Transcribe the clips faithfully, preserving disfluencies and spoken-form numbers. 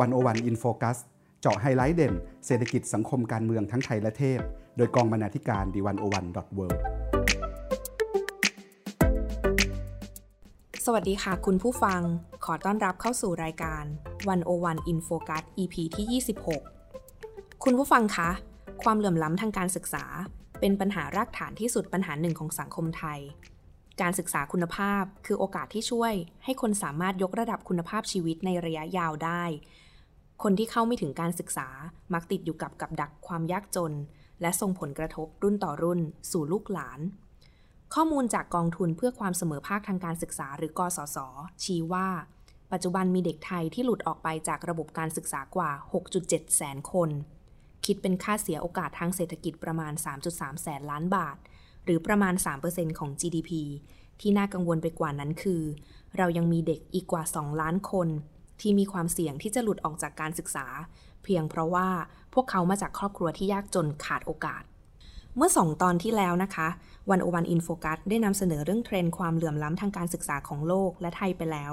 หนึ่งศูนย์หนึ่ง in focus เจาะไฮไลท์เด่นเศรษฐกิจสังคมการเมืองทั้งไทยและเทพโดยกองบรรณาธิการ ดี หนึ่งศูนย์หนึ่ง ดอท เวิลด์ สวัสดีค่ะคุณผู้ฟังขอต้อนรับเข้าสู่รายการหนึ่งศูนย์หนึ่ง in focus อี พี ที่ ยี่สิบหกคุณผู้ฟังคะความเหลื่อมล้ำทางการศึกษาเป็นปัญหารากฐานที่สุดปัญหาหนึ่งของสังคมไทยการศึกษาคุณภาพคือโอกาสที่ช่วยให้คนสามารถยกระดับคุณภาพชีวิตในระยะยาวได้คนที่เข้าไม่ถึงการศึกษามักติดอยู่กับกับดักความยากจนและส่งผลกระทบรุ่นต่อรุ่นสู่ลูกหลานข้อมูลจากกองทุนเพื่อความเสมอภาคทางการศึกษาหรือกสศ.ชี้ว่าปัจจุบันมีเด็กไทยที่หลุดออกไปจากระบบการศึกษากว่า หกจุดเจ็ดแสนคนคิดเป็นค่าเสียโอกาสทางเศรษฐกิจประมาณ สามจุดสามแสนล้านบาทหรือประมาณ สามเปอร์เซ็นต์ ของ จี ดี พี ที่น่ากังวลไปกว่านั้นคือเรายังมีเด็กอีกกว่าสองล้านคนที่มีความเสี่ยงที่จะหลุดออกจากการศึกษาเพียงเพราะว่าพวกเขามาจากครอบครัวที่ยากจนขาดโอกาสเมื่อสองตอนที่แล้วนะคะหนึ่งศูนย์หนึ่ง in focus ได้นำเสนอเรื่องเทรนด์ความเหลื่อมล้ำทางการศึกษาของโลกและไทยไปแล้ว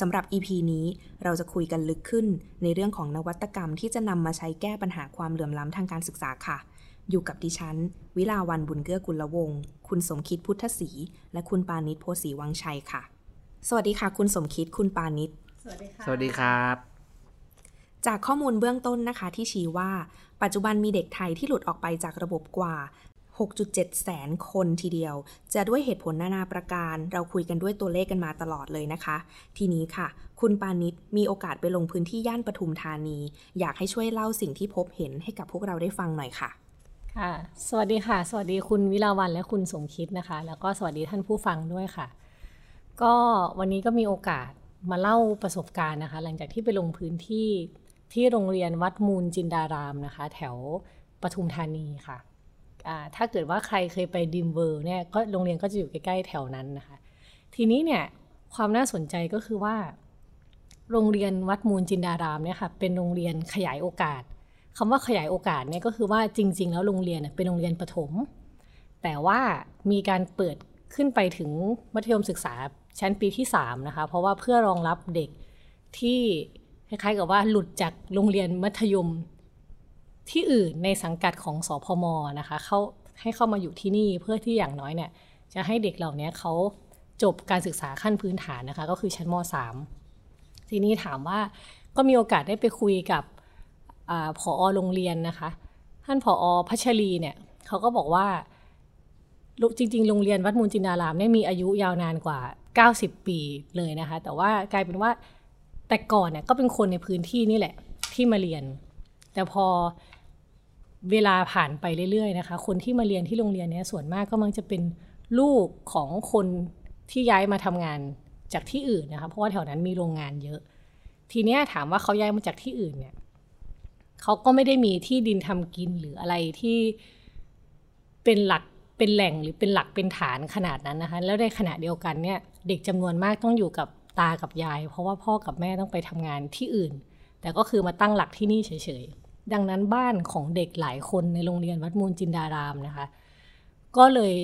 สำหรับ อี พี นี้เราจะคุยกันลึกขึ้นในเรื่องของนวัตกรรมที่จะนำมาใช้แก้ปัญหาความเหลื่อมล้ำทางการศึกษาค่ะอยู่กับดิฉันวิลาวันบุญเกื้อกุลวงศ์คุณสมคิดพุทธศรีและคุณปานิชโพสีวังชัยค่ะสวัสดีค่ะคุณสมคิดคุณปานิชสวัสดีค่ะสวัสดีครับจากข้อมูลเบื้องต้นนะคะที่ชี้ว่าปัจจุบันมีเด็กไทยที่หลุดออกไปจากระบบกว่า หกจุดเจ็ดแสนคนทีเดียวจะด้วยเหตุผลนานาประการเราคุยกันด้วยตัวเลขกันมาตลอดเลยนะคะทีนี้ค่ะคุณปานิชมีโอกาสไปลงพื้นที่ย่านปทุมธานีอยากให้ช่วยเล่าสิ่งที่พบเห็นให้กับพวกเราได้ฟังหน่อยค่ะค่ะสวัสดีค่ะสวัสดีคุณวิลาวันและคุณสมคิดนะคะแล้วก็สวัสดีท่านผู้ฟังด้วยค่ะก็วันนี้ก็มีโอกาสมาเล่าประสบการณ์นะคะหลังจากที่ไปลงพื้นที่ที่โรงเรียนวัดมูลจินดารามนะคะแถวปทุมธานีค่ะอ่าถ้าเกิดว่าใครเคยไปดิมเวิลด์เนี่ยก็โรงเรียนก็จะอยู่ใกล้ๆแถวนั้นนะคะทีนี้เนี่ยความน่าสนใจก็คือว่าโรงเรียนวัดมูลจินดารามเนี่ยค่ะเป็นโรงเรียนขยายโอกาสคำว่าขยายโอกาสเนี่ยก็คือว่าจริงๆแล้วโรงเรียนเป็นโรงเรียนประถมแต่ว่ามีการเปิดขึ้นไปถึงมัธยมศึกษาชั้นปีที่สามนะคะเพราะว่าเพื่อรองรับเด็กที่คล้ายๆกับว่าหลุดจากโรงเรียนมัธยมที่อื่นในสังกัดของสพม.นะคะเขาให้เข้ามาอยู่ที่นี่เพื่อที่อย่างน้อยเนี่ยจะให้เด็กเหล่านี้เขาจบการศึกษาขั้นพื้นฐานนะคะก็คือชั้นม.สาม ทีนี้ถามว่าก็มีโอกาสได้ไปคุยกับผอ.โรงเรียนนะคะท่านผอ.พัชรีเนี่ยเขาก็บอกว่าจริงๆโรงเรียนวัดมูลจินดารามเนี่ยมีอายุยาวนานกว่าเก้าสิบปีเลยนะคะแต่ว่ากลายเป็นว่าแต่ก่อนเนี่ยก็เป็นคนในพื้นที่นี่แหละที่มาเรียนแต่พอเวลาผ่านไปเรื่อยๆนะคะคนที่มาเรียนที่โรงเรียนเนี่ยส่วนมากก็มักจะเป็นลูกของคนที่ย้ายมาทำงานจากที่อื่นนะคะเพราะว่าแถวนั้นมีโรงงานเยอะทีเนี้ยถามว่าเขาย้ายมาจากที่อื่นเนี่ยเขาก็ไม่ได้มีที่ดินทำกินหรืออะไรที่เป็นหลักเป็นแหล่งหรือเป็นหลักเป็นฐานขนาดนั้นนะคะแล้วในขณะเดียวกันเนี่ยเด็กจำนวนมากต้องอยู่กับตากับยายเพราะว่าพ่อกับแม่ต้องไปทำงานที่อื่นแต่ก็คือมาตั้งหลักที่นี่เฉยๆดังนั้นบ้านของเด็กหลายคนในโรงเรียนวัดมูลจินดารามนะคะก็เลย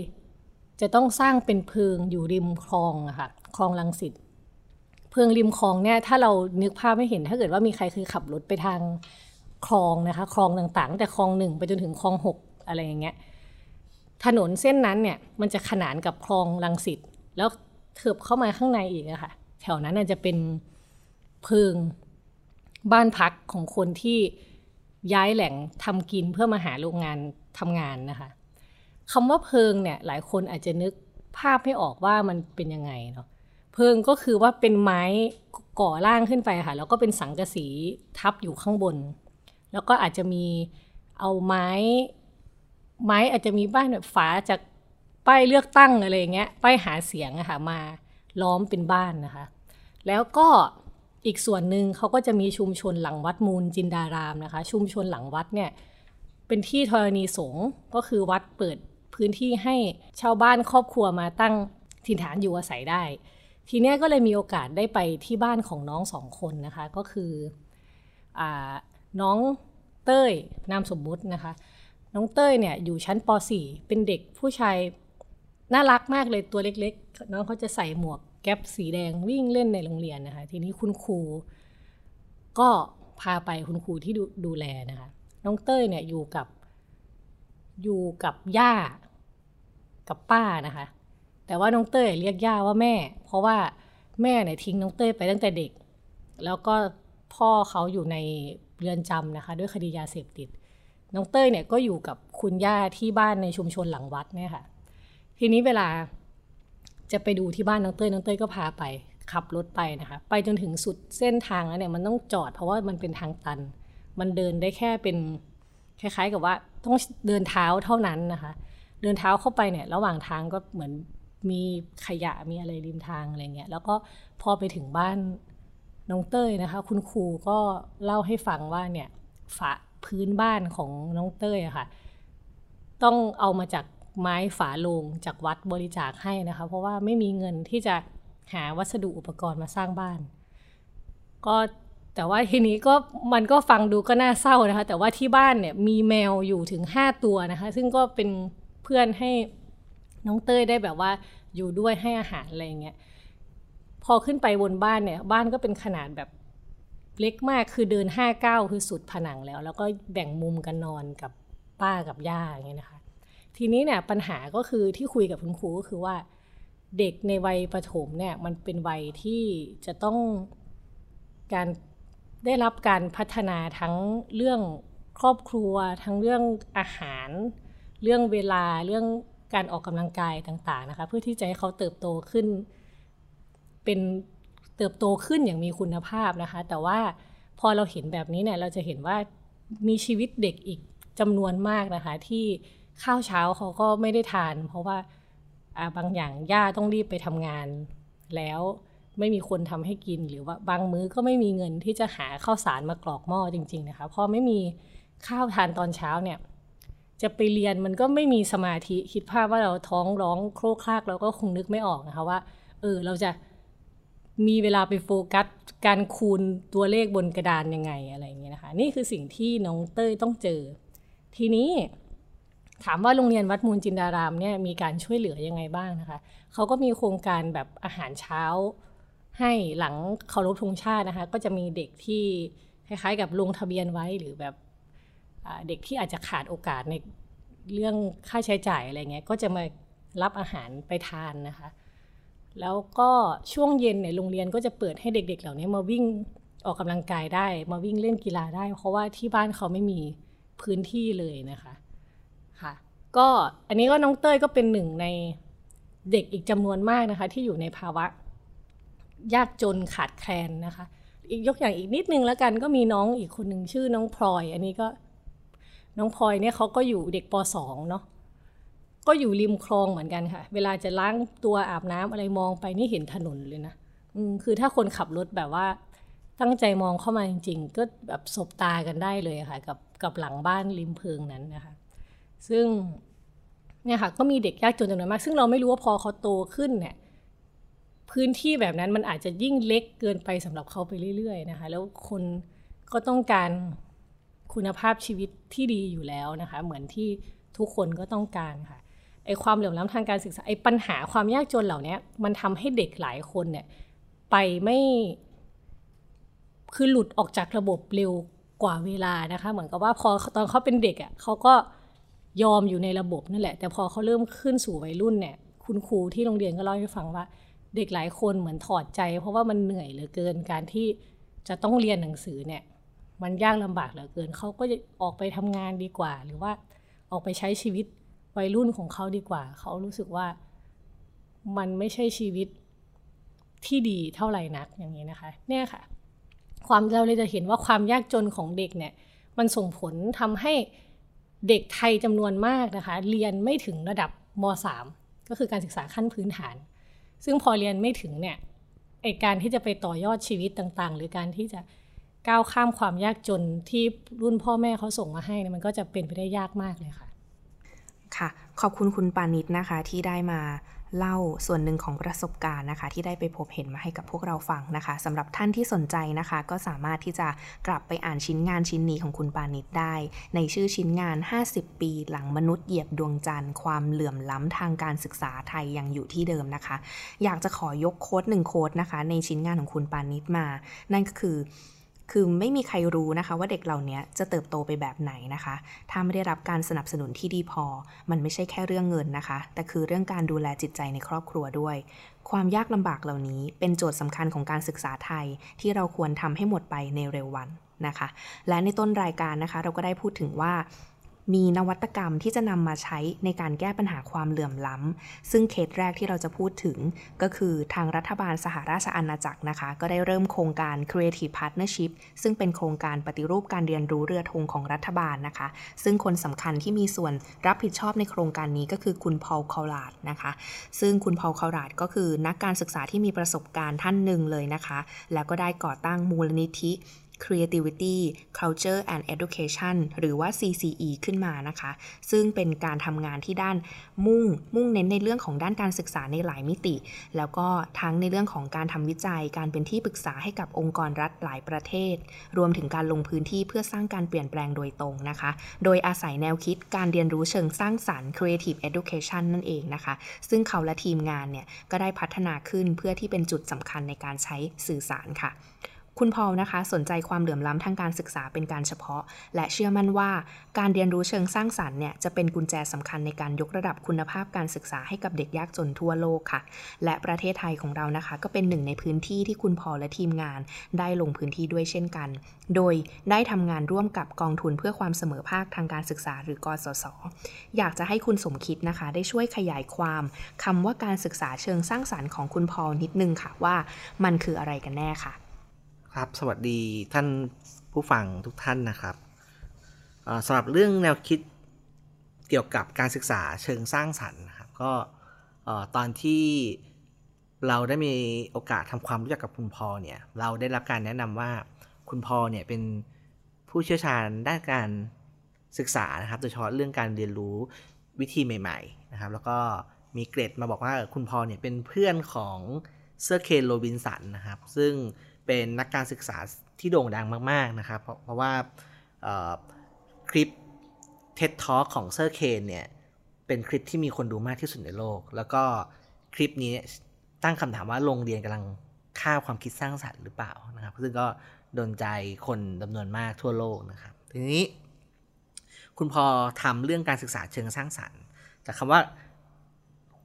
จะต้องสร้างเป็นเพิงอยู่ริมคลองอะค่ะคลองรังสิตเพิงริมคลองเนี่ยถ้าเรานึกภาพไม่เห็นถ้าเกิดว่ามีใครเคยขับรถไปทางคลองนะคะคลองต่างๆแต่คลองหนึ่งไปจนถึงคลองหกอะไรอย่างเงี้ยถนนเส้นนั้นเนี่ยมันจะขนานกับคลองรังสิตแล้วเถิบเข้ามาข้างในอีกอะค่ะแถวนั้นจะเป็นเพิงบ้านพักของคนที่ย้ายแหล่งทำกินเพื่อมาหาโรงงานทำงานนะคะคำว่าเพิงเนี่ยหลายคนอาจจะนึกภาพไม่ออกว่ามันเป็นยังไงเนาะเพิงก็คือว่าเป็นไม้ก่อร่างขึ้นไปค่ะแล้วก็เป็นสังกะสีทับอยู่ข้างบนแล้วก็อาจจะมีเอาไม้ไม้อาจจะมีบ้านแบบฝาจากป้ายเลือกตั้งอะไรอย่างเงี้ยป้ายหาเสียงอะค่ะมาล้อมเป็นบ้านนะคะแล้วก็อีกส่วนหนึ่งเขาก็จะมีชุมชนหลังวัดมูลจินดารามนะคะชุมชนหลังวัดเนี่ยเป็นที่ธรณีสงฆ์ก็คือวัดเปิดพื้นที่ให้ชาวบ้านครอบครัวมาตั้งถิ่นฐานอยู่อาศัยได้ทีเนี้ยก็เลยมีโอกาสได้ไปที่บ้านของน้องสองคนนะคะก็คืออ่าน้องเต้ยนามสมมุตินะคะน้องเต้ยเนี่ยอยู่ชั้นป.สี่ เป็นเด็กผู้ชายน่ารักมากเลยตัวเล็กๆน้องเขาจะใส่หมวกแก๊ปสีแดงวิ่งเล่นในโรงเรียนนะคะทีนี้คุณครูก็ พาไปคุณครูที่ ด, ดูแลนะคะน้องเต้ยเนี่ยอยู่กับอยู่กับย่ากับป้านะคะแต่ว่าน้องเต้ยเรียกย่าว่าแม่เพราะว่าแม่เนี่ยทิ้งน้องเต้ยไปตั้งแต่เด็กแล้วก็พ่อเขาอยู่ในเรือนจำนะคะด้วยคดียาเสพติดน้องเต้ยเนี่ยก็อยู่กับคุณย่าที่บ้านในชุมชนหลังวัดเนี่ยค่ะทีนี้เวลาจะไปดูที่บ้านน้องเต้ยน้องเต้ยก็พาไปขับรถไปนะคะไปจนถึงสุดเส้นทางแล้วเนี่ยมันต้องจอดเพราะว่ามันเป็นทางตันมันเดินได้แค่เป็นคล้ายๆกับว่าต้องเดินเท้าเท่านั้นนะคะเดินเท้าเข้าไปเนี่ยระหว่างทางก็เหมือนมีขยะมีอะไรริมทางอะไรเงี้ยแล้วก็พอไปถึงบ้านน้องเต้ยนะคะคุณครูก็เล่าให้ฟังว่าเนี่ยฝาพื้นบ้านของน้องเต้ยอะค่ะต้องเอามาจากไม้ฝาโลงจากวัดบริจาคให้นะคะเพราะว่าไม่มีเงินที่จะหาวัสดุอุปกรณ์มาสร้างบ้านก็แต่ว่าทีนี้ก็มันก็ฟังดูก็น่าเศร้านะคะแต่ว่าที่บ้านเนี่ยมีแมวอยู่ถึงห้าตัวนะคะซึ่งก็เป็นเพื่อนให้น้องเต้ยได้แบบว่าอยู่ด้วยให้อาหารอะไรอย่างเงี้ยพอขึ้นไปบนบ้านเนี่ยบ้านก็เป็นขนาดแบบเล็กมากคือเดินห้าก้าวคือสุดผนังแล้วแล้วก็แบ่งมุมกันนอนกับป้ากับย่าอย่างเงี้ยนะคะทีนี้เนี่ยปัญหาก็คือที่คุยกับคุณครูก็คือว่าเด็กในวัยประถมเนี่ยมันเป็นวัยที่จะต้องการได้รับการพัฒนาทั้งเรื่องครอบครัวทั้งเรื่องอาหารเรื่องเวลาเรื่องการออกกำลังกายต่างๆนะคะเพื่อที่จะให้เขาเติบโตขึ้นเป็นเติบโตขึ้นอย่างมีคุณภาพนะคะแต่ว่าพอเราเห็นแบบนี้เนี่ยเราจะเห็นว่ามีชีวิตเด็กอีกจำนวนมากนะคะที่ข้าวเช้าเขาก็ไม่ได้ทานเพราะว่าบางอย่างย่าต้องรีบไปทำงานแล้วไม่มีคนทำให้กินหรือว่าบางมื้อก็ไม่มีเงินที่จะหาข้าวสารมากรอกหม้อจริงๆนะคะพอไม่มีข้าวทานตอนเช้าเนี่ยจะไปเรียนมันก็ไม่มีสมาธิคิดภาพว่าเราท้องร้องโครกครากเราก็คงนึกไม่ออกนะคะว่าเออเราจะมีเวลาไปโฟกัสการคูณตัวเลขบนกระดานยังไงอะไรอย่างเงี้ยนะคะนี่คือสิ่งที่น้องเต้ยต้องเจอทีนี้ถามว่าโรงเรียนวัดมูลจินดารามเนี่ยมีการช่วยเหลือยังไงบ้างนะคะเขาก็มีโครงการแบบอาหารเช้าให้หลังเคารพธงชาตินะคะก็จะมีเด็กที่คล้ายๆกับลงทะเบียนไว้หรือแบบเด็กที่อาจจะขาดโอกาสในเรื่องค่าใช้จ่ายอะไรเงี้ยก็จะมารับอาหารไปทานนะคะแล้วก็ช่วงเย็นเนี่ยโรงเรียนก็จะเปิดให้เด็กๆเหล่านี้มาวิ่งออกกำลังกายได้มาวิ่งเล่นกีฬาได้เพราะว่าที่บ้านเขาไม่มีพื้นที่เลยนะคะค่ะก็อันนี้ก็น้องเต้ยก็เป็นหนึ่งในเด็กอีกจำนวนมากนะคะที่อยู่ในภาวะยากจนขาดแคลนนะคะอีกยกอย่างอีกนิดนึงแล้วกันก็มีน้องอีกคนหนึ่งชื่อน้องพลอยอันนี้ก็น้องพลอยเนี่ยเขาก็อยู่เด็กป.สอง เนาะก็อยู่ริมคลองเหมือนกันค่ะเวลาจะล้างตัวอาบน้ำอะไรมองไปนี่เห็นถนนเลยนะอืมคือถ้าคนขับรถแบบว่าตั้งใจมองเข้ามาจริงๆก็แบบสบตากันได้เลยค่ะกับกับหลังบ้านริมเพิงนั้นนะคะซึ่งเนี่ยค่ะก็มีเด็กยากจนจำนวนมากซึ่งเราไม่รู้ว่าพอเขาโตขึ้นเนี่ยพื้นที่แบบนั้นมันอาจจะยิ่งเล็กเกินไปสำหรับเขาไปเรื่อยๆนะคะแล้วคนก็ต้องการคุณภาพชีวิตที่ดีอยู่แล้วนะคะเหมือนที่ทุกคนก็ต้องการค่ะไอ้ความเหลื่อมล้ำทางการศึกษาไอ้ปัญหาความยากจนเหล่านี้มันทำให้เด็กหลายคนเนี่ยไปไม่คือหลุดออกจากระบบเร็วกว่าเวลานะคะเหมือนกับว่าพอตอนเขาเป็นเด็กอ่ะเขาก็ยอมอยู่ในระบบนั่นแหละแต่พอเขาเริ่มขึ้นสู่วัยรุ่นเนี่ยคุณครูที่โรงเรียนก็เล่าให้ฟังว่าเด็กหลายคนเหมือนถอดใจเพราะว่ามันเหนื่อยเหลือเกินการที่จะต้องเรียนหนังสือเนี่ยมันยากลำบากเหลือเกินเขาก็จะออกไปทำงานดีกว่าหรือว่าออกไปใช้ชีวิตวัยรุ่นของเขาดีกว่าเขารู้สึกว่ามันไม่ใช่ชีวิตที่ดีเท่าไหร่นักอย่างนี้นะคะเนี่ยค่ะความเราเลยจะเห็นว่าความยากจนของเด็กเนี่ยมันส่งผลทำให้เด็กไทยจำนวนมากนะคะเรียนไม่ถึงระดับม.สาม ก็คือการศึกษาขั้นพื้นฐานซึ่งพอเรียนไม่ถึงเนี่ยไอ้การที่จะไปต่อยอดชีวิตต่างๆหรือการที่จะก้าวข้ามความยากจนที่รุ่นพ่อแม่เขาส่งมาให้เนี่ยมันก็จะเป็นไปได้ยากมากเลยค่ะค่ะขอบคุณคุณปานิชนะคะที่ได้มาเล่าส่วนหนึ่งของประสบการณ์นะคะที่ได้ไปพบเห็นมาให้กับพวกเราฟังนะคะสำหรับท่านที่สนใจนะคะก็สามารถที่จะกลับไปอ่านชิ้นงานชิ้นนี้ของคุณปานิชได้ในชื่อชิ้นงานห้าสิบปีหลังมนุษย์เหยียบดวงจันทร์ความเหลื่อมล้ำทางการศึกษาไทยยังอยู่ที่เดิมนะคะอยากจะขอยกโค้ดหนึ่งโค้ดนะคะในชิ้นงานของคุณปานิชมานั่นก็คือ คือไม่มีใครรู้นะคะว่าเด็กเหล่านี้จะเติบโตไปแบบไหนนะคะถ้าไม่ได้รับการสนับสนุนที่ดีพอมันไม่ใช่แค่เรื่องเงินนะคะแต่คือเรื่องการดูแลจิตใจในครอบครัวด้วยความยากลำบากเหล่านี้เป็นโจทย์สำคัญของการศึกษาไทยที่เราควรทำให้หมดไปในเร็ววันนะคะและในต้นรายการนะคะเราก็ได้พูดถึงว่ามีนวัตกรรมที่จะนำมาใช้ในการแก้ปัญหาความเหลื่อมล้ำซึ่งเคสแรกที่เราจะพูดถึงก็คือทางรัฐบาลสหราชอาณาจักรนะคะก็ได้เริ่มโครงการ Creative Partnership ซึ่งเป็นโครงการปฏิรูปการเรียนรู้เรือธงของรัฐบาลนะคะซึ่งคนสำคัญที่มีส่วนรับผิดชอบในโครงการนี้ก็คือคุณพอล คอลลาร์ดนะคะซึ่งคุณพอล คอลลาร์ดก็คือนักการศึกษาที่มีประสบการณ์ท่านหนึ่งเลยนะคะแล้วก็ได้ก่อตั้งมูลนิธิCreativity, Culture and Education หรือว่า ซี ซี อี ขึ้นมานะคะซึ่งเป็นการทำงานที่ด้านมุ่งมุ่งเน้นในเรื่องของด้านการศึกษาในหลายมิติแล้วก็ทั้งในเรื่องของการทำวิจัยการเป็นที่ปรึกษาให้กับองค์กรรัฐหลายประเทศรวมถึงการลงพื้นที่เพื่อสร้างการเปลี่ยนแปลงโดยตรงนะคะโดยอาศัยแนวคิดการเรียนรู้เชิงสร้างสรรค์ Creative Education นั่นเองนะคะซึ่งเขาและทีมงานเนี่ยก็ได้พัฒนาขึ้นเพื่อที่เป็นจุดสำคัญในการใช้สื่อสารค่ะคุณพอลนะคะสนใจความเหลื่อมล้ำทางการศึกษาเป็นการเฉพาะและเชื่อมั่นว่าการเรียนรู้เชิงสร้างสรรค์เนี่ยจะเป็นกุญแจสำคัญในการยกระดับคุณภาพการศึกษาให้กับเด็กยากจนทั่วโลกค่ะและประเทศไทยของเรานะคะก็เป็นหนึ่งในพื้นที่ที่คุณพอลและทีมงานได้ลงพื้นที่ด้วยเช่นกันโดยได้ทำงานร่วมกับกองทุนเพื่อความเสมอภาคทางการศึกษาหรือกสศอยากจะให้คุณสมคิดนะคะได้ช่วยขยายความคำว่าการศึกษาเชิงสร้างสรรค์ของคุณพอลนิดนึงค่ะว่ามันคืออะไรกันแน่ค่ะครับสวัสดีท่านผู้ฟังทุกท่านนะครับสำหรับเรื่องแนวคิดเกี่ยวกับการศึกษาเชิงสร้างสรรค์นะครับก็ตอนที่เราได้มีโอกาสทำความรู้จักกับคุณพอลเนี่ยเราได้รับการแนะนำว่าคุณพอลเนี่ยเป็นผู้เชี่ยวชาญด้านการศึกษานะครับโดยเฉพาะเรื่องการเรียนรู้วิธีใหม่ๆนะครับแล้วก็มีเกรดมาบอกว่าคุณพอลเนี่ยเป็นเพื่อนของเซอร์เคนโรบินสันนะครับซึ่งเป็นนักการศึกษาที่โด่งดังมากๆนะครับเพราะว่าคลิป เท็ด Talk ของเซอร์เคนเนี่ยเป็นคลิปที่มีคนดูมากที่สุดในโลกแล้วก็คลิปนี้ตั้งคำถามว่าโรงเรียนกำลังฆ่าความคิดสร้างสรรค์หรือเปล่านะครับซึ่งก็โดนใจคนจำนวนมากทั่วโลกนะครับทีนี้คุณพอทำเรื่องการศึกษาเชิงสร้างสรรค์แต่คำว่า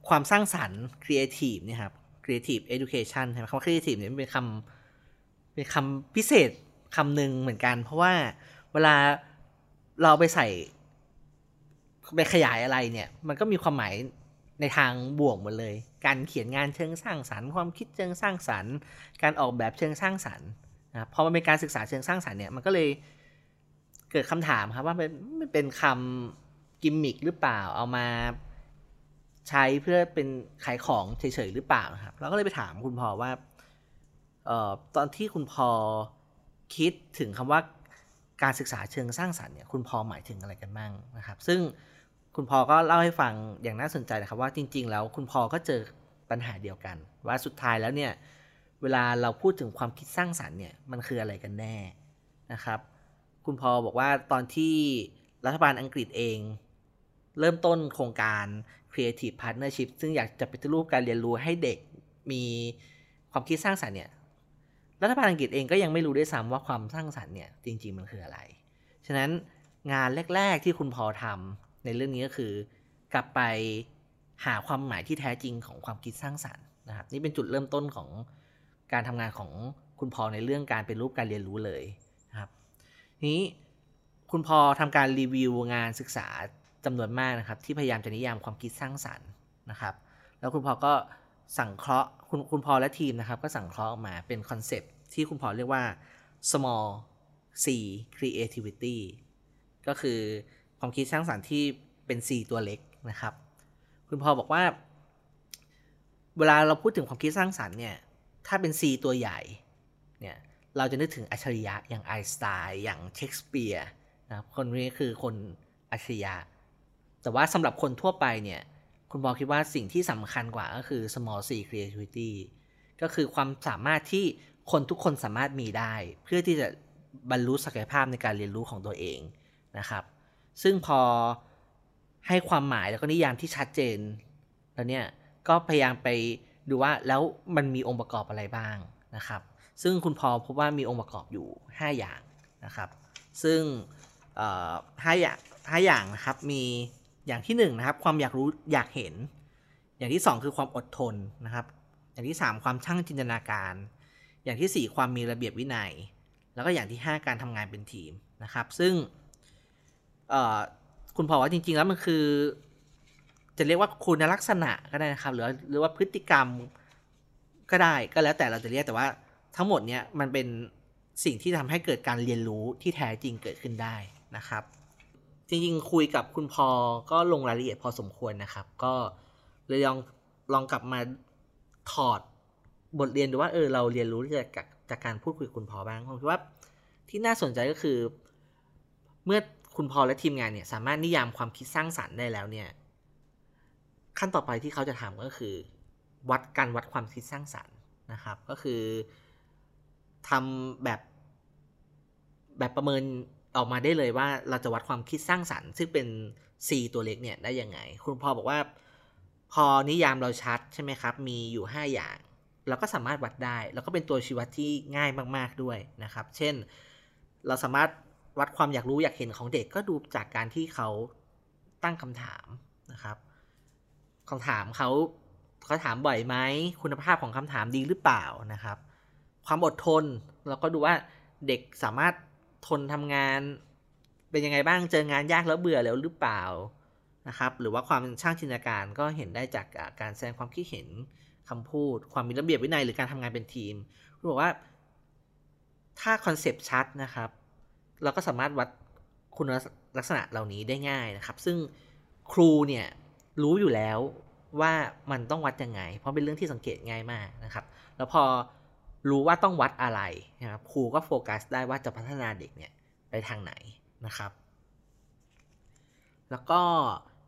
ความสร้างสรรค์ Creative เนี่ยครับ Creative Education ใช่ไหมคำว่า Creative เนี่ยเป็นคำเป็นคำพิเศษคำหนึ่งเหมือนกันเพราะว่าเวลาเราไปใส่ไปขยายอะไรเนี่ยมันก็มีความหมายในทางบวกหมดเลยการเขียนงานเชิงสร้างสรรค์ความคิดเชิงสร้างสรรค์การออกแบบเชิงสร้างสรรค์นะพอมันเป็นการศึกษาเชิงสร้างสรรค์เนี่ยมันก็เลยเกิดคำถามครับว่ามันมันเป็นคำกิมมิคหรือเปล่าเอามาใช้เพื่อเป็นขายของเฉยๆหรือเปล่าครับเราก็เลยไปถามคุณพอลว่าเอ่อตอนที่คุณพอคิดถึงคำว่าการศึกษาเชิงสร้างสรรค์เนี่ยคุณพอหมายถึงอะไรกันบ้างนะครับซึ่งคุณพอก็เล่าให้ฟังอย่างน่าสนใจนะครับว่าจริงๆแล้วคุณพอก็เจอปัญหาเดียวกันว่าสุดท้ายแล้วเนี่ยเวลาเราพูดถึงความคิดสร้างสรรค์เนี่ยมันคืออะไรกันแน่นะครับคุณพอบอกว่าตอนที่รัฐบาลอังกฤษเองเริ่มต้นโครงการ Creative Partnership ซึ่งอยากจะปฏิรูปการเรียนรู้ให้เด็กมีความคิดสร้างสรรค์เนี่ยรัฐบาลอังกฤษเองก็ยังไม่รู้ด้วยซ้ำว่าความสร้างสรรค์เนี่ยจริงๆมันคืออะไรฉะนั้นงานแรกๆที่คุณพอทำในเรื่องนี้ก็คือกลับไปหาความหมายที่แท้จริงของความคิดสร้างสรรค์นะครับนี่เป็นจุดเริ่มต้นของการทำงานของคุณพอในเรื่องการเป็นรูปการเรียนรู้เลยนะครับนี้คุณพอทำการรีวิวงานศึกษาจำนวนมากนะครับที่พยายามจะนิยามความคิดสร้างสรรค์นะครับแล้วคุณพอก็สังเคราะห์คุณคุณพอและทีมนะครับก็สังเคราะห์ออกมาเป็นคอนเซปต์ที่คุณพอเรียกว่า small c creativity ก็คือความคิดสร้างสรรค์ที่เป็น c ตัวเล็กนะครับคุณพอบอกว่าเวลาเราพูดถึงความคิดสร้างสรรค์เนี่ยถ้าเป็น c ตัวใหญ่เนี่ยเราจะนึกถึงอัจฉริยะอย่างไอน์สไตน์อย่างเชกสเปียร์นะครับคนนี้คือคนอัจฉริยะแต่ว่าสำหรับคนทั่วไปเนี่ยคุณพอคิดว่าสิ่งที่สำคัญกว่าก็คือ small c creativity ก็คือความสามารถที่คนทุกคนสามารถมีได้เพื่อที่จะบรรลุศักยภาพในการเรียนรู้ของตัวเองนะครับซึ่งพอให้ความหมายแล้วก็นิยามที่ชัดเจนแล้วเนี่ยก็พยายามไปดูว่าแล้วมันมีองค์ประกอบอะไรบ้างนะครับ ซึ่งคุณพอพบว่ามีองค์ประกอบอยู่ห้าอย่างนะครับซึ่งห้าอย่างห้าอย่างนะครับมีอย่างที่หนึ่งนะครับความอยากรู้อยากเห็นอย่างที่สองคือความอดทนนะครับอย่างที่สามความช่างจินตนาการอย่างที่สี่ความมีระเบียบวินัยแล้วก็อย่างที่ห้าการทำงานเป็นทีมนะครับซึ่งคุณพอว่าจริงๆแล้วมันคือจะเรียกว่าคุณลักษณะก็ได้นะครับหรือหรือว่าพฤติกรรมก็ได้ก็แล้วแต่เราจะเรียกแต่ว่าทั้งหมดเนี้ยมันเป็นสิ่งที่ทำให้เกิดการเรียนรู้ที่แท้จริงเกิดขึ้นได้นะครับจริงๆคุยกับคุณพอก็ลงรายละเอียดพอสมควรนะครับก็เลยลองลองกลับมาถอดบทเรียนดูว่าเออเราเรียนรู้จากจากการพูดคุยกับคุณพอบ้างผมคิดว่าที่น่าสนใจก็คือเมื่อคุณพอและทีมงานเนี่ยสามารถนิยามความคิดสร้างสรรค์ได้แล้วเนี่ยขั้นต่อไปที่เขาจะทำก็คือวัดการวัดความคิดสร้างสรรค์นะครับก็คือทำแบบแบบประเมินออกมาได้เลยว่าเราจะวัดความคิดสร้างสรรค์ซึ่งเป็น C ตัวเล็กเนี่ยได้ยังไงคุณพอบอกว่าพอนิยามเราชัดใช่ไหมครับมีอยู่ห้าอย่างเราก็สามารถวัดได้แล้วก็เป็นตัวชี้วัดที่ง่ายมากๆด้วยนะครับเช่นเราสามารถวัดความอยากรู้อยากเห็นของเด็กก็ดูจากการที่เขาตั้งคำถามนะครับคำถามเขาเขาถามบ่อยไหมคุณภาพของคำถามดีหรือเปล่านะครับความอดทนเราก็ดูว่าเด็กสามารถทนทำงานเป็นยังไงบ้างเจองานยากแล้วเบื่อแล้วหรือเปล่านะครับหรือว่าความช่างจินตนาการก็เห็นได้จากการแสดงความคิดเห็นคำพูดความมีระเบียบวินัยหรือการทำงานเป็นทีมรู้บอกว่าถ้าคอนเซปต์ชัดนะครับเราก็สามารถวัดคุณลักษณะเหล่านี้ได้ง่ายนะครับซึ่งครูเนี่ยรู้อยู่แล้วว่ามันต้องวัดยังไงเพราะเป็นเรื่องที่สังเกตง่ายมากนะครับแล้วพอรู้ว่าต้องวัดอะไรนะครับครูก็โฟกัสได้ว่าจะพัฒนาเด็กเนี่ยไปทางไหนนะครับแล้วก็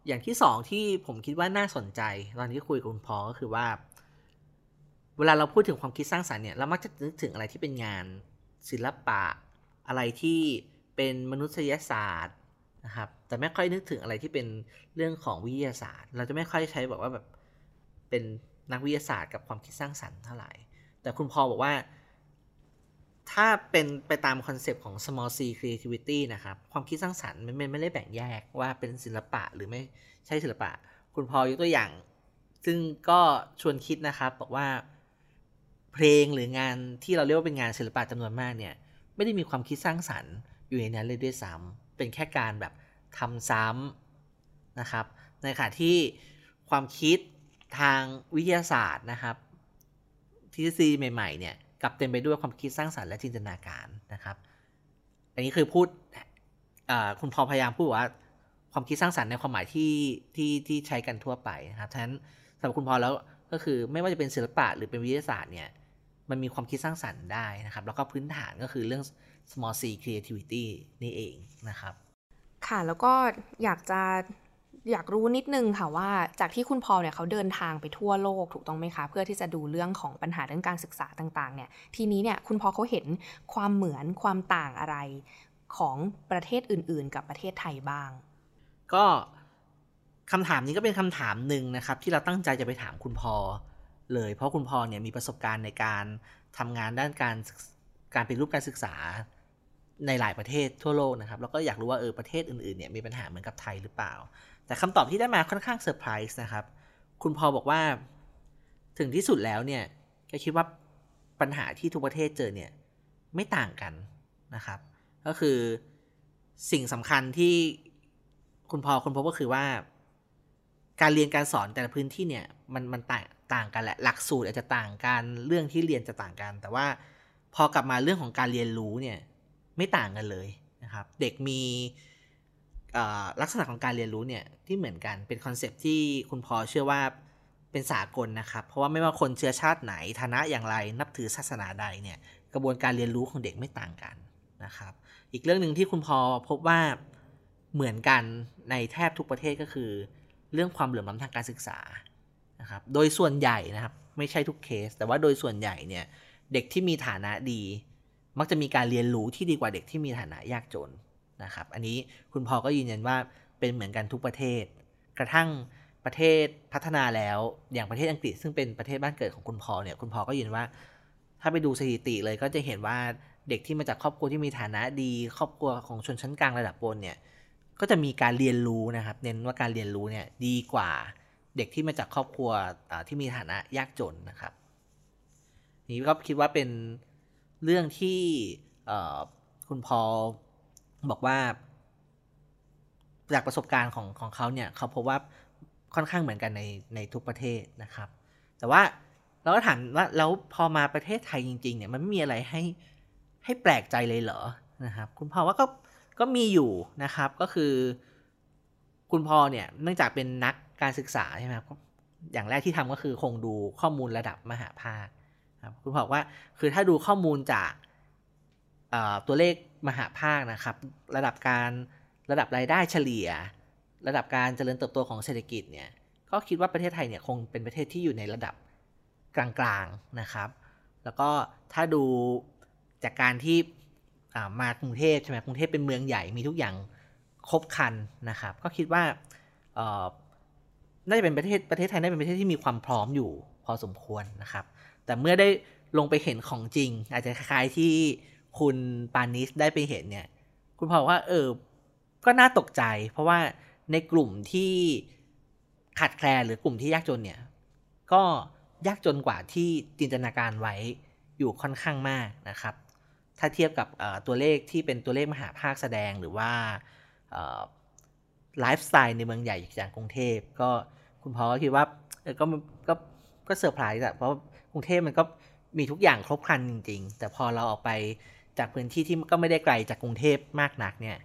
อย่างที่สองที่ผมคิดว่าน่าสนใจตอนที่คุยกับคุณพอก็คือว่าเวลาเราพูดถึงความคิดสร้างสรรค์เนี่ยเรามักจะนึกถึงอะไรที่เป็นงานศิลปะอะไรที่เป็นมนุษยศาสตร์นะครับแต่ไม่ค่อยนึกถึงอะไรที่เป็นเรื่องของวิทยาศาสตร์เราจะไม่ค่อยใช้บอกว่าแบบเป็นนักวิทยาศาสตร์กับความคิดสร้างสรรค์เท่าไหร่แต่คุณพอบอกว่าถ้าเป็นไปตามคอนเซปต์ของ small c creativity นะครับความคิดสร้างสรรค์มันไม่ได้แบ่งแยกว่าเป็นศิลปะหรือไม่ใช่ศิลปะคุณพอยกตัวอย่างซึ่งก็ชวนคิดนะครับบอกว่าเพลงหรืองานที่เราเรียกว่าเป็นงานศิลปะจำนวนมากเนี่ยไม่ได้มีความคิดสร้างสรรค์อยู่ในนั้นเลยด้วยซ้ำเป็นแค่การแบบทำซ้ำนะครับในขณะที่ความคิดทางวิทยาศาสตร์นะครับทฤษฎีใหม่ๆเนี่ยกลับเต็มไปด้วยความคิดสร้างสรรค์และจินตนาการนะครับอันนี้คือพูดคุณพอพยายามพูดว่าความคิดสร้างสรรค์ในความหมายที่ที่ที่ใช้กันทั่วไปนะครับฉะนั้นสำหรับคุณพอแล้วก็คือไม่ว่าจะเป็นศิลปะหรือเป็นวิทยาศาสตร์เนี่ยมันมีความคิดสร้างสรรค์ได้นะครับแล้วก็พื้นฐานก็คือเรื่อง small c creativity นี่เองนะครับค่ะแล้วก็อยากจะอยากรู้นิดนึงค่ะว่าจากที่คุณพอเนี่ยเขาเดินทางไปทั่วโลกถูกต้องไหมคะเพื่อที่จะดูเรื่องของปัญหาเรื่องการศึกษาต่างๆเนี่ยทีนี้เนี่ยคุณพอเขาเห็นความเหมือนความต่างอะไรของประเทศอื่นๆกับประเทศไทยบ้างก็คำถามนี้ก็เป็นคำถามนึงนะครับที่เราตั้งใจจะไปถามคุณพอเลยเพราะคุณพอเนี่ยมีประสบการณ์ในการทำงานด้านการการเป็นรูปการศึกษาในหลายประเทศทั่วโลกนะครับแล้วก็อยากรู้ว่าเออประเทศอื่นๆเนี่ยมีปัญหาเหมือนกับไทยหรือเปล่าแต่คำตอบที่ได้มาค่อนข้างเซอร์ไพรส์นะครับคุณพอบอกว่าถึงที่สุดแล้วเนี่ยก็คิดว่าปัญหาที่ทุกประเทศเจอเนี่ยไม่ต่างกันนะครับก็คือสิ่งสำคัญที่คุณพอคุณพบก็คือว่าการเรียนการสอนแต่ละพื้นที่เนี่ยมันมันต่างต่างกันแหละหลักสูตรอาจจะต่างกันเรื่องที่เรียนจะต่างกันแต่ว่าพอกลับมาเรื่องของการเรียนรู้เนี่ยไม่ต่างกันเลยนะครับเด็กมีลักษณะของการเรียนรู้เนี่ยที่เหมือนกันเป็นคอนเซปต์ที่คุณพอเชื่อว่าเป็นสากลนะครับเพราะว่าไม่ว่าคนเชื้อชาติไหนฐานะอย่างไรนับถือศาสนาใดเนี่ยกระบวนการเรียนรู้ของเด็กไม่ต่างกันนะครับอีกเรื่องนึงที่คุณพอพบว่าเหมือนกันในแทบทุกประเทศก็คือเรื่องความเหลื่อมล้ำทางการศึกษานะครับโดยส่วนใหญ่นะครับไม่ใช่ทุกเคสแต่ว่าโดยส่วนใหญ่เนี่ยเด็กที่มีฐานะดีมักจะมีการเรียนรู้ที่ดีกว่าเด็กที่มีฐานะยากจนนะครับอันนี้คุณพอก็ยืนยันว่าเป็นเหมือนกันทุกประเทศกระทั่งประเทศพัฒนาแล้วอย่างประเทศอังกฤษซึ่งเป็นประเทศบ้านเกิดของคุณพอเนี่ยคุณพอก็ยืนว่า ถ้าไปดูสถิติเลยก็จะเห็นว่าเด็กที่มาจากครอบครัวที่มีฐานะดีครอบครัวของชนชั้นกลางระดับบนเนี่ยก็จะมีการเรียนรู้นะครับเน้นว่าการเรียนรู้เนี่ยดีกว่าเด็กที่มาจากครอบครัวที่มีฐานะยากจนนะครับนี่ก็คิดว่าเป็นเรื่องที่คุณพอบอกว่าจากประสบการณ์ของของเขาเนี่ยเขาพบว่าค่อนข้างเหมือนกันในในทุกประเทศนะครับแต่ว่าเราก็ถามว่าแล้วพอมาประเทศไทยจริงๆเนี่ยมันไม่มีอะไรให้ให้แปลกใจเลยเหรอนะครับคุณพอว่าก็ก็มีอยู่นะครับก็คือคุณพอเนี่ยเนื่องจากเป็นนักการศึกษาใช่ไหมครับอย่างแรกที่ทำก็คือคงดูข้อมูลระดับมหาภาคครับคุณพอบอกว่าคือถ้าดูข้อมูลจากตัวเลขมหาภาคนะครับระดับการระดับรายได้เฉลี่ยระดับการเจริญเติบโตของเศรษฐกิจเนี่ยก็คิดว่าประเทศไทยเนี่ยคงเป็นประเทศที่อยู่ในระดับกลางๆนะครับแล้วก็ถ้าดูจากการที่มากรุงเทพใช่ไหมกรุงเทพเป็นเมืองใหญ่มีทุกอย่างครบครันนะครับก็คิดว่าน่าจะเป็นประเทศประเทศไทยน่าจะเป็นประเทศที่มีความพร้อมอยู่พอสมควรนะครับแต่เมื่อได้ลงไปเห็นของจริงอาจจะคล้ายๆที่คุณปานิสได้ไปเห็นเนี่ยคุณพอว่าเออก็น่าตกใจเพราะว่าในกลุ่มที่ขาดแคลนหรือกลุ่มที่ยากจนเนี่ยก็ยากจนกว่าที่จินตนาการไว้อยู่ค่อนข้างมากนะครับถ้าเทียบกับตัวเลขที่เป็นตัวเลขมหาภาคแสดงหรือว่าไลฟ์สไตล์ในเมืองใหญ่อย่างกรุงเทพก็คุณพ่อก็คิดว่าเออก็ก็ก็เซอร์ไพรส์อะเพราะกรุงเทพมันก็มีทุกอย่างครบครันจริงๆแต่พอเราออกไปจากพื้นที่ที่ก็ไม่ได้ไกลจากกรุงเทพมากนักเนี่ย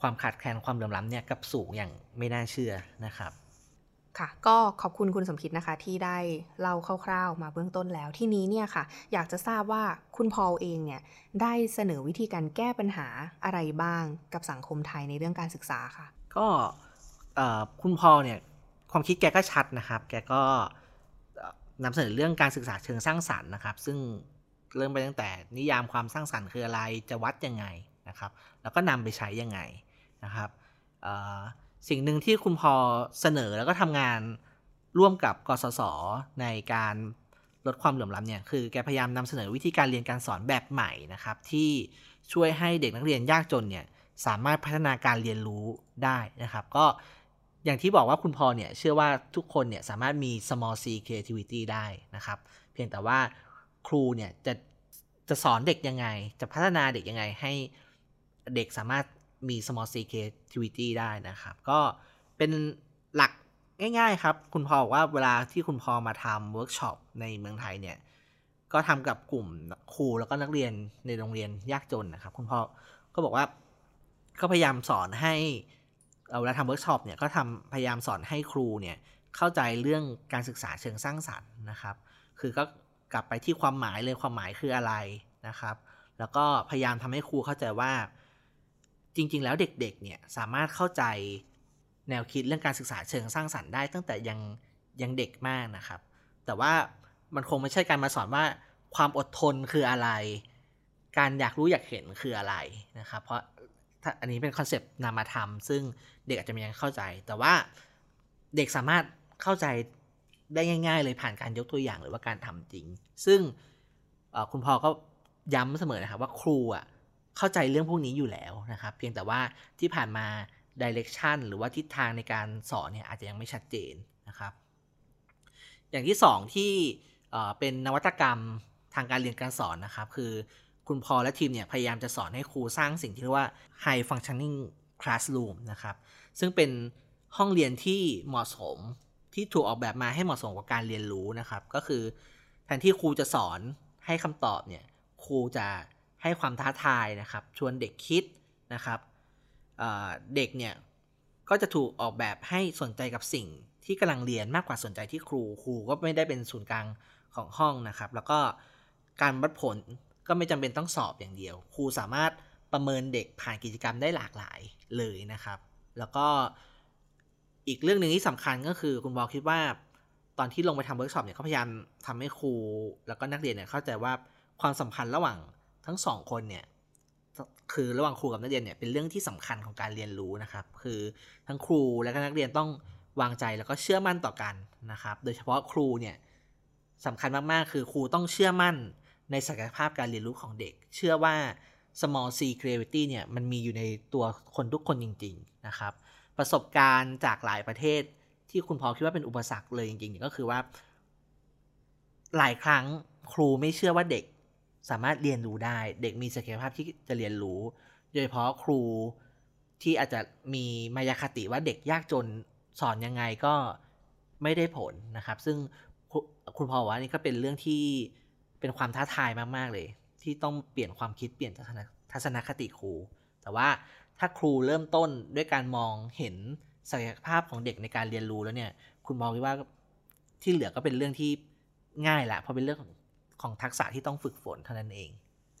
ความขาดแคลนความเหลื่อมล้ำเนี่ยกับสูงอย่างไม่น่าเชื่อนะครับค่ะก็ขอบคุณคุณสมคิดนะคะที่ได้เล่าคร่าวๆมาเบื้องต้นแล้วที่นี้เนี่ยค่ะอยากจะทราบว่าคุณพอลเองเนี่ยได้เสนอวิธีการแก้ปัญหาอะไรบ้างกับสังคมไทยในเรื่องการศึกษาค่ะก็คุณพอลเนี่ยความคิดแกก็ชัดนะครับแกก็นำเสนอเรื่องการศึกษาเชิงสร้างสรรค์นะครับซึ่งเริ่มไปตั้งแต่นิยามความสร้างสรรค์คืออะไรจะวัดยังไงนะครับแล้วก็นำไปใช้ยังไงนะครับสิ่งหนึ่งที่คุณพอเสนอแล้วก็ทำงานร่วมกับกสศในการลดความเหลื่อมล้ำเนี่ยคือแกพยายามนำเสนอวิธีการเรียนการสอนแบบใหม่นะครับที่ช่วยให้เด็กนักเรียนยากจนเนี่ยสามารถพัฒนาการเรียนรู้ได้นะครับก็อย่างที่บอกว่าคุณพอเนี่ยเชื่อว่าทุกคนเนี่ยสามารถมี small c creativity ได้นะครับเพียงแต่ว่าครูเนี่ยจะจะสอนเด็กยังไงจะพัฒนาเด็กยังไงให้เด็กสามารถมี small c creativity ได้นะครับก็เป็นหลักง่ายๆครับคุณพอบอกว่าเวลาที่คุณพอมาทำ workshop ในเมืองไทยเนี่ยก็ทำกับกลุ่มครูแล้วก็นักเรียนในโรงเรียนยากจนนะครับคุณพอก็บอกว่าก็พยายามสอนให้เวลาทำเวิร์กช็อปเนี่ยก็ทำพยายามสอนให้ครูเนี่ยเข้าใจเรื่องการศึกษาเชิงสร้างสรรค์นะครับคือก็กลับไปที่ความหมายเลยความหมายคืออะไรนะครับแล้วก็พยายามทำให้ครูเข้าใจว่าจริงๆแล้วเด็กๆเนี่ยสามารถเข้าใจแนวคิดเรื่องการศึกษาเชิงสร้างสรรค์ได้ตั้งแต่ยังยังเด็กมากนะครับแต่ว่ามันคงไม่ใช่การมาสอนว่าความอดทนคืออะไรการอยากรู้อยากเห็นคืออะไรนะครับเพราะอันนี้เป็นคอนเซปต์นามธรรมซึ่งเด็กอาจจะไม่ยังเข้าใจแต่ว่าเด็กสามารถเข้าใจได้ง่ายๆเลยผ่านการยกตัวอย่างหรือว่าการทำจริงซึ่งคุณพ่อก็ย้ำเสมอนะครับว่าครูอ่ะเข้าใจเรื่องพวกนี้อยู่แล้วนะครับเพียงแต่ว่าที่ผ่านมาดิเรกชันหรือว่าทิศทางในการสอนเนี่ยอาจจะยังไม่ชัดเจนนะครับอย่างที่สองที่เป็นนวัตกรรมทางการเรียนการสอนนะครับคือคุณพอและทีมเนี่ยพยายามจะสอนให้ครูสร้างสิ่งที่เรียกว่า high functioning classroom นะครับซึ่งเป็นห้องเรียนที่เหมาะสมที่ถูกออกแบบมาให้เหมาะสมกับการเรียนรู้นะครับก็คือแทนที่ครูจะสอนให้คำตอบเนี่ยครูจะให้ความท้าทายนะครับชวนเด็กคิดนะครับ เอ่อ เด็กเนี่ยก็จะถูกออกแบบให้สนใจกับสิ่งที่กำลังเรียนมากกว่าสนใจที่ครูครูก็ไม่ได้เป็นศูนย์กลางของห้องนะครับแล้วก็การวัดผลก็ไม่จำเป็นต้องสอบอย่างเดียวครูสามารถประเมินเด็กผ่านกิจกรรมได้หลากหลายเลยนะครับแล้วก็อีกเรื่องหนึ่งที่สำคัญก็คือคุณบอลคิดว่าตอนที่ลงไปทำเวิร์กช็อปเนี่ยเขาพยายามทำให้ครูแล้วก็นักเรียนเนี่ยเข้าใจว่าความสัมพันธ์ระหว่างทั้งสองคนเนี่ยคือระหว่างครูกับนักเรียนเนี่ยเป็นเรื่องที่สำคัญของการเรียนรู้นะครับคือทั้งครูและก็นักเรียนต้องวางใจแล้วก็เชื่อมั่นต่อกันนะครับโดยเฉพาะครูเนี่ยสำคัญมากๆคือครูต้องเชื่อมั่น ในศักยภาพการเรียนรู้ของเด็กเชื่อว่า small c creativity เนี่ยมันมีอยู่ในตัวคนทุกคนจริงๆนะครับประสบการณ์จากหลายประเทศที่คุณพอคิดว่าเป็นอุปสรรคเลยจริงๆก็คือว่าหลายครั้งครูไม่เชื่อว่าเด็กสามารถเรียนรู้ได้เด็กมีศักยภาพที่จะเรียนรู้โดยเฉพาะครูที่อาจจะมีมายาคติว่าเด็กยากจนสอนยังไงก็ไม่ได้ผลนะครับซึ่งคุณพอว่านี่ก็เป็นเรื่องที่เป็นความท้าทายมากๆเลยที่ต้องเปลี่ยนความคิดเปลี่ยนทัศนคติครูแต่ว่าถ้าครูเริ่มต้นด้วยการมองเห็นศักยภาพของเด็กในการเรียนรู้แล้วเนี่ยคุณมองว่าที่เหลือก็เป็นเรื่องที่ง่ายละเพราะเป็นเรื่องของของทักษะที่ต้องฝึกฝนเท่านั้นเอง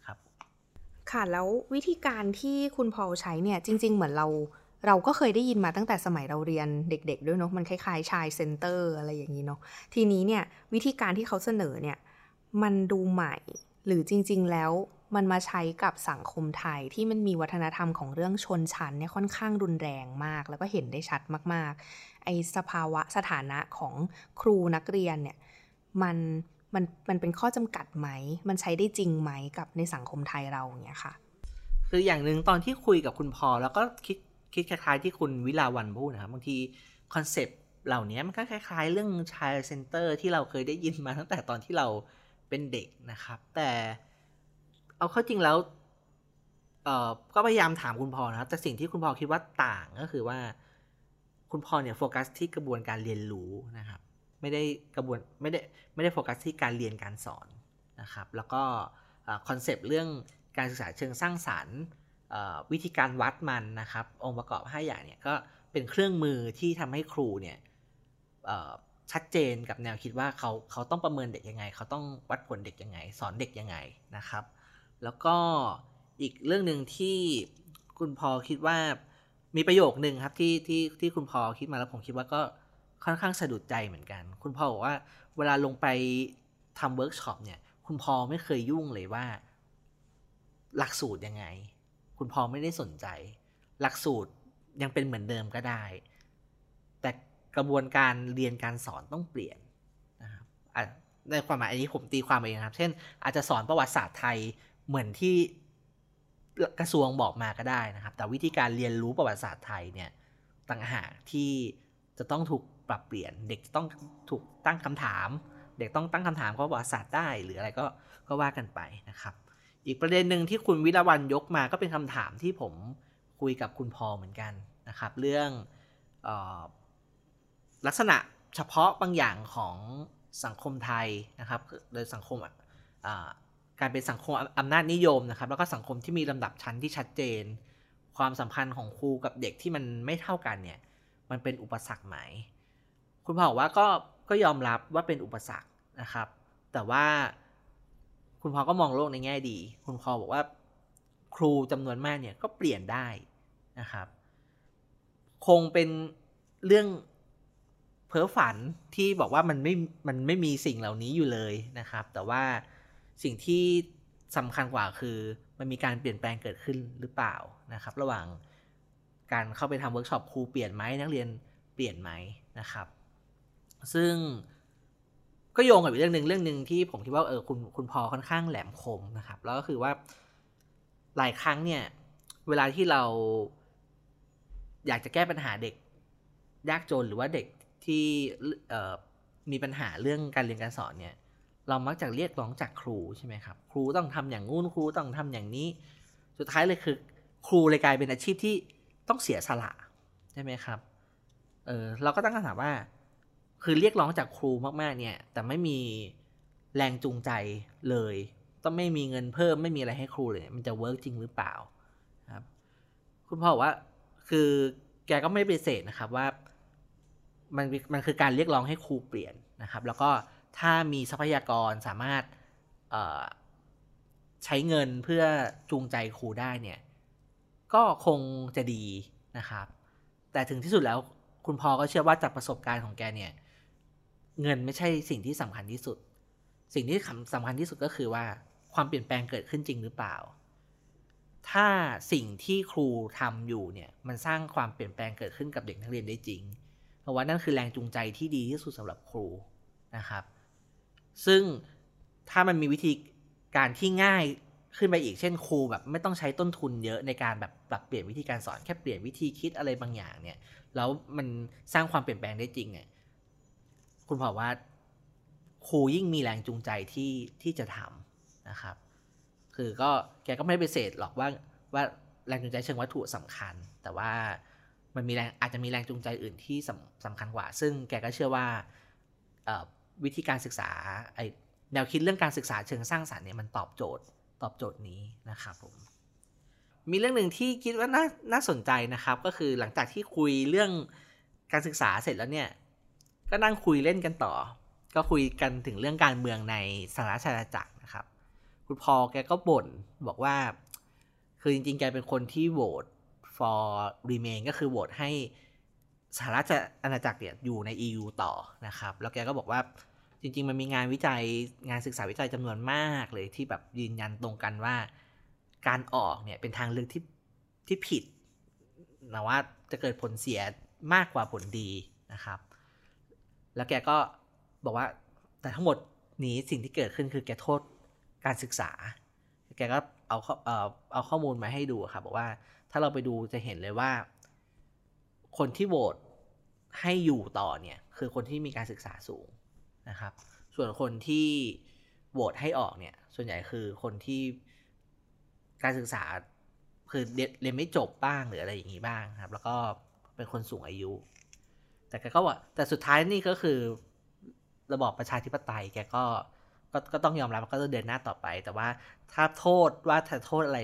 ครับค่ะแล้ววิธีการที่คุณพอลใช้เนี่ยจริงๆเหมือนเราเราก็เคยได้ยินมาตั้งแต่สมัยเราเรียนเด็กๆด้วยเนาะมันคล้ายๆชายเซ็นเตอร์อะไรอย่างนี้เนาะทีนี้เนี่ยวิธีการที่เขาเสนอเนี่ยมันดูใหม่หรือจริงๆแล้วมันมาใช้กับสังคมไทยที่มันมีวัฒนธรรมของเรื่องชนชั้นเนี่ยค่อนข้างรุนแรงมากแล้วก็เห็นได้ชัดมากๆไอ้สภาวะสถานะของครูนักเรียนเนี่ยมันมันมันเป็นข้อจำกัดไหมมันใช้ได้จริงไหมกับในสังคมไทยเราอย่างเงี้ยค่ะคืออย่างนึงตอนที่คุยกับคุณพอแล้วก็คิดคิดคล้ายๆที่คุณวิลาวันพูดนะครับบางทีคอนเซปต์เหล่านี้มันก็คล้ายๆเรื่อง Child Center ที่เราเคยได้ยินมาตั้งแต่ตอนที่เราเป็นเด็กนะครับแต่เอาเข้าจริงแล้วเอ่อก็พยายามถามคุณพอนะครับแต่สิ่งที่คุณพอคิดว่าต่างก็คือว่าคุณพอเนี่ยโฟกัสที่กระบวนการเรียนรู้นะครับไม่ได้กระบวนไม่ได้ไม่ได้โฟกัสที่การเรียนการสอนนะครับแล้วก็คอนเซปต์เรื่องการศึกษาเชิงสร้างสรรค์วิธีการวัดมันนะครับองค์ประกอบห้าอย่างเนี่ยก็เป็นเครื่องมือที่ทำให้ครูเนี่ยชัดเจนกับแนวคิดว่าเขาเขาต้องประเมินเด็กยังไงเขาต้องวัดผลเด็กยังไงสอนเด็กยังไงนะครับแล้วก็อีกเรื่องนึงที่คุณพอคิดว่ามีประโยคนึงครับที่ที่ที่คุณพอคิดมาแล้วผมคิดว่าก็ค่อนข้างสะดุดใจเหมือนกันคุณพ่อบอกว่าเวลาลงไปทำเวิร์กช็อปเนี่ยคุณพ่อไม่เคยยุ่งเลยว่าหลักสูตรยังไงคุณพ่อไม่ได้สนใจหลักสูตรยังเป็นเหมือนเดิมก็ได้แต่กระบวนการเรียนการสอนต้องเปลี่ยนนะครับในความหมายอันนี้ผมตีความเองนะครับเช่นอาจจะสอนประวัติศาสตร์ไทยเหมือนที่กระทรวงบอกมาก็ได้นะครับแต่วิธีการเรียนรู้ประวัติศาสตร์ไทยเนี่ยต่างหากที่จะต้องถูกปรับเปลี่ยนเด็กต้องถูกตั้งคำถามเด็กต้องตั้งคำถามเขาประวัติศาสตร์ได้หรืออะไรก็ก็ว่ากันไปนะครับอีกประเด็นหนึ่งที่คุณวิลาวันยกมาก็เป็นคำถามที่ผมคุยกับคุณพอเหมือนกันนะครับเรื่องเอ่อลักษณะเฉพาะบางอย่างของสังคมไทยนะครับโดยสังคมอ่าการเป็นสังคมอำนาจนิยมนะครับแล้วก็สังคมที่มีลำดับชั้นที่ชัดเจนความสัมพันธ์ของครูกับเด็กที่มันไม่เท่ากันเนี่ยมันเป็นอุปสรรคไหมคุณพ่อบอกว่าก็ก็ยอมรับว่าเป็นอุปสรรคนะครับแต่ว่าคุณพ่อก็มองโลกในแง่ดีคุณพ่อบอกว่าครูจำนวนมากเนี่ยก็เปลี่ยนได้นะครับคงเป็นเรื่องเพ้อฝันที่บอกว่ามันไม่มันไม่มีสิ่งเหล่านี้อยู่เลยนะครับแต่ว่าสิ่งที่สำคัญกว่าคือมันมีการเปลี่ยนแปลงเกิดขึ้นหรือเปล่านะครับระหว่างการเข้าไปทำเวิร์กช็อปครูเปลี่ยนไหมนักเรียนเปลี่ยนไหมนะครับซึ่งก็โยงกับอีกเรื่องนึงเรื่องนึงที่ผมคิดว่าเออคุณคุณพอค่อนข้างแหลมคมนะครับแล้วก็คือว่าหลายครั้งเนี่ยเวลาที่เราอยากจะแก้ปัญหาเด็กยากจนหรือว่าเด็กที่เอ่อมีปัญหาเรื่องการเรียนการสอนเนี่ยเรามักจะเรียกร้องจากครูใช่ไหมครับครูต้องทำอย่างงู้นครูต้องทำอย่างนี้สุดท้ายเลยคือครูเลยกลายเป็นอาชีพที่ต้องเสียสละใช่ไหมครับเออเราก็ตั้งคำถามว่าคือเรียกร้องจากครูมากๆเนี่ยแต่ไม่มีแรงจูงใจเลยต้องไม่มีเงินเพิ่มไม่มีอะไรให้ครูเลยมันจะเวิร์กจริงหรือเปล่าครับคุณพ่อบอกว่าคือแกก็ไม่ปฏิเสธนะครับว่ามันมันคือการเรียกร้องให้ครูเปลี่ยนนะครับแล้วก็ถ้ามีทรัพยากรสามารถเอ่อใช้เงินเพื่อจูงใจครูได้เนี่ยก็คงจะดีนะครับแต่ถึงที่สุดแล้วคุณพ่อก็เชื่อว่าจากประสบการณ์ของแกเนี่ยเงินไม่ใช่สิ่งที่สำคัญที่สุดสิ่งที่สำคัญที่สุดก็คือว่าความเปลี่ยนแปลงเกิดขึ้นจริงหรือเปล่าถ้าสิ่งที่ครูทำอยู่เนี่ยมันสร้างความเปลี่ยนแปลงเกิดขึ้นกับเด็กนักเรียนได้จริงเพราะว่านั่นคือแรงจูงใจที่ดีที่สุดสำหรับครูนะครับซึ่งถ้ามันมีวิธี การที่ง่ายขึ้นไปอีกเช่นครูแบบไม่ต้องใช้ต้นทุนเยอะในการแบบปรับเปลี่ยนวิธีการสอนแค่เปลี่ยนวิธีคิดอะไรบางอย่างเนี่ยแล้วมันสร้างความเปลี่ยนแปลงได้จริงเนี่ยคุณบอกว่าครูยิ่งมีแรงจูงใจที่ที่จะทำนะครับคือก็แกก็ไม่ได้ปฏิเสธหรอกว่าว่าแรงจูงใจเชิงวัตถุสำคัญแต่ว่ามันมีแรงอาจจะมีแรงจูงใจอื่นที่สำสำคัญกว่าซึ่งแกก็เชื่อว่าวิธีการศึกษาไอแนวคิดเรื่องการศึกษาเชิงสร้างสรรค์เนี่ยมันตอบโจทย์ตอบโจทย์นี้นะครับผมมีเรื่องหนึ่งที่คิดว่าน่าน่าสนใจนะครับก็คือหลังจากที่คุยเรื่องการศึกษาเสร็จแล้วเนี่ยก็นั่งคุยเล่นกันต่อก็คุยกันถึงเรื่องการเมืองในสหราชอาณาจักรนะครับคุณพอแกก็บ่นบอกว่าคือจริงๆแกเป็นคนที่โหวต for remain ก็คือโหวตให้สหราชอาณาจักรเนี่ยอยู่ใน อี ยู ต่อนะครับแล้วแกก็บอกว่าจริงๆมันมีงานวิจัยงานศึกษาวิจัยจำนวนมากเลยที่แบบยืนยันตรงกันว่าการออกเนี่ยเป็นทางเลือกที่ที่ผิดนะว่าจะเกิดผลเสียมากกว่าผลดีนะครับแล้วแกก็บอกว่าแต่ทั้งหมดนี้สิ่งที่เกิดขึ้นคือแกโทษการศึกษาแกก็เอาเอ่อเอาข้อมูลมาให้ดูครับบอกว่าถ้าเราไปดูจะเห็นเลยว่าคนที่โหวตให้อยู่ต่อเนี่ยคือคนที่มีการศึกษาสูงนะครับส่วนคนที่โหวตให้ออกเนี่ยส่วนใหญ่คือคนที่การศึกษาคือเรียนไม่จบบ้างหรืออะไรอย่างนี้บ้างครับแล้วก็เป็นคนสูงอายุแต่แกก็ว่าแต่สุดท้ายนี่ก็คือระบอบประชาธิปไตยแกก็ก็ก็ต้องยอมรับก็ต้องเดินหน้าต่อไปแต่ว่าถ้าโทษว่าถ้าโทษอะไร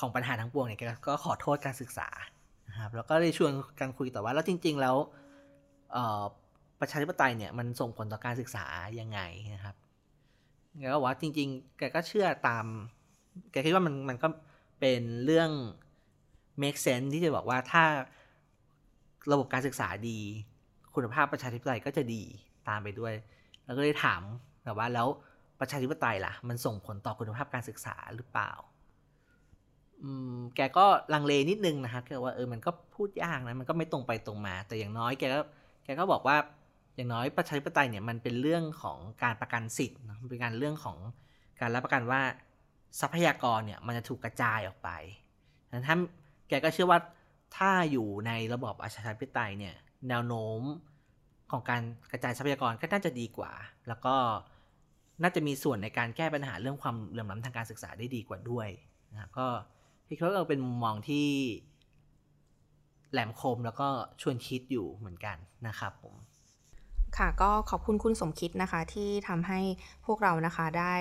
ของปัญหาทั้งปวงเนี่ยแกก็ขอโทษการศึกษานะครับแล้วก็ได้ชวนกันคุยแต่ว่าแล้วจริงๆแล้วเอ่อประชาธิปไตยเนี่ยมันส่งผลต่อการศึกษายังไงนะครับแกก็ว่าจริงๆแกก็เชื่อตามแกคิดว่ามันมันก็เป็นเรื่อง make sense ที่จะบอกว่าถ้าระบบการศึกษาดีคุณภาพประชาธิปไตยก็จะดีตามไปด้วยแล้วก็ได้ถามแต่ว่าแล้วประชาธิปไตยล่ะมันส่งผลต่อคุณภาพการศึกษาหรือเปล่าอืมแกก็ลังเลนิดนึงนะครับแกว่าเออมันก็พูดยากนะมันก็ไม่ตรงไปตรงมาแต่อย่างน้อยแกก็แกก็บอกว่าอย่างน้อยประชาธิปไตยเนี่ยมันเป็นเรื่องของการประกันสิทธิ์นะเป็นการเรื่องของการรับประกันว่าทรัพยากรเนี่ยมันจะถูกกระจายออกไปฉะนั้นถ้าแกก็เชื่อว่าถ้าอยู่ในระบอบประชาธิปไตยเนี่ยแนวโน้มของการกระจายทรัพยากรก็น่าจะดีกว่าแล้วก็น่าจะมีส่วนในการแก้ปัญหาเรื่องความเหลื่อมล้ำทางการศึกษาได้ดีกว่าด้วยนะครับก็พี่เขาก็เป็นมุมมองที่แหลมคมแล้วก็ชวนคิดอยู่เหมือนกันนะครับผมค่ะก็ขอบคุณคุณสมคิดนะคะที่ทำให้พวกเรานะคะได้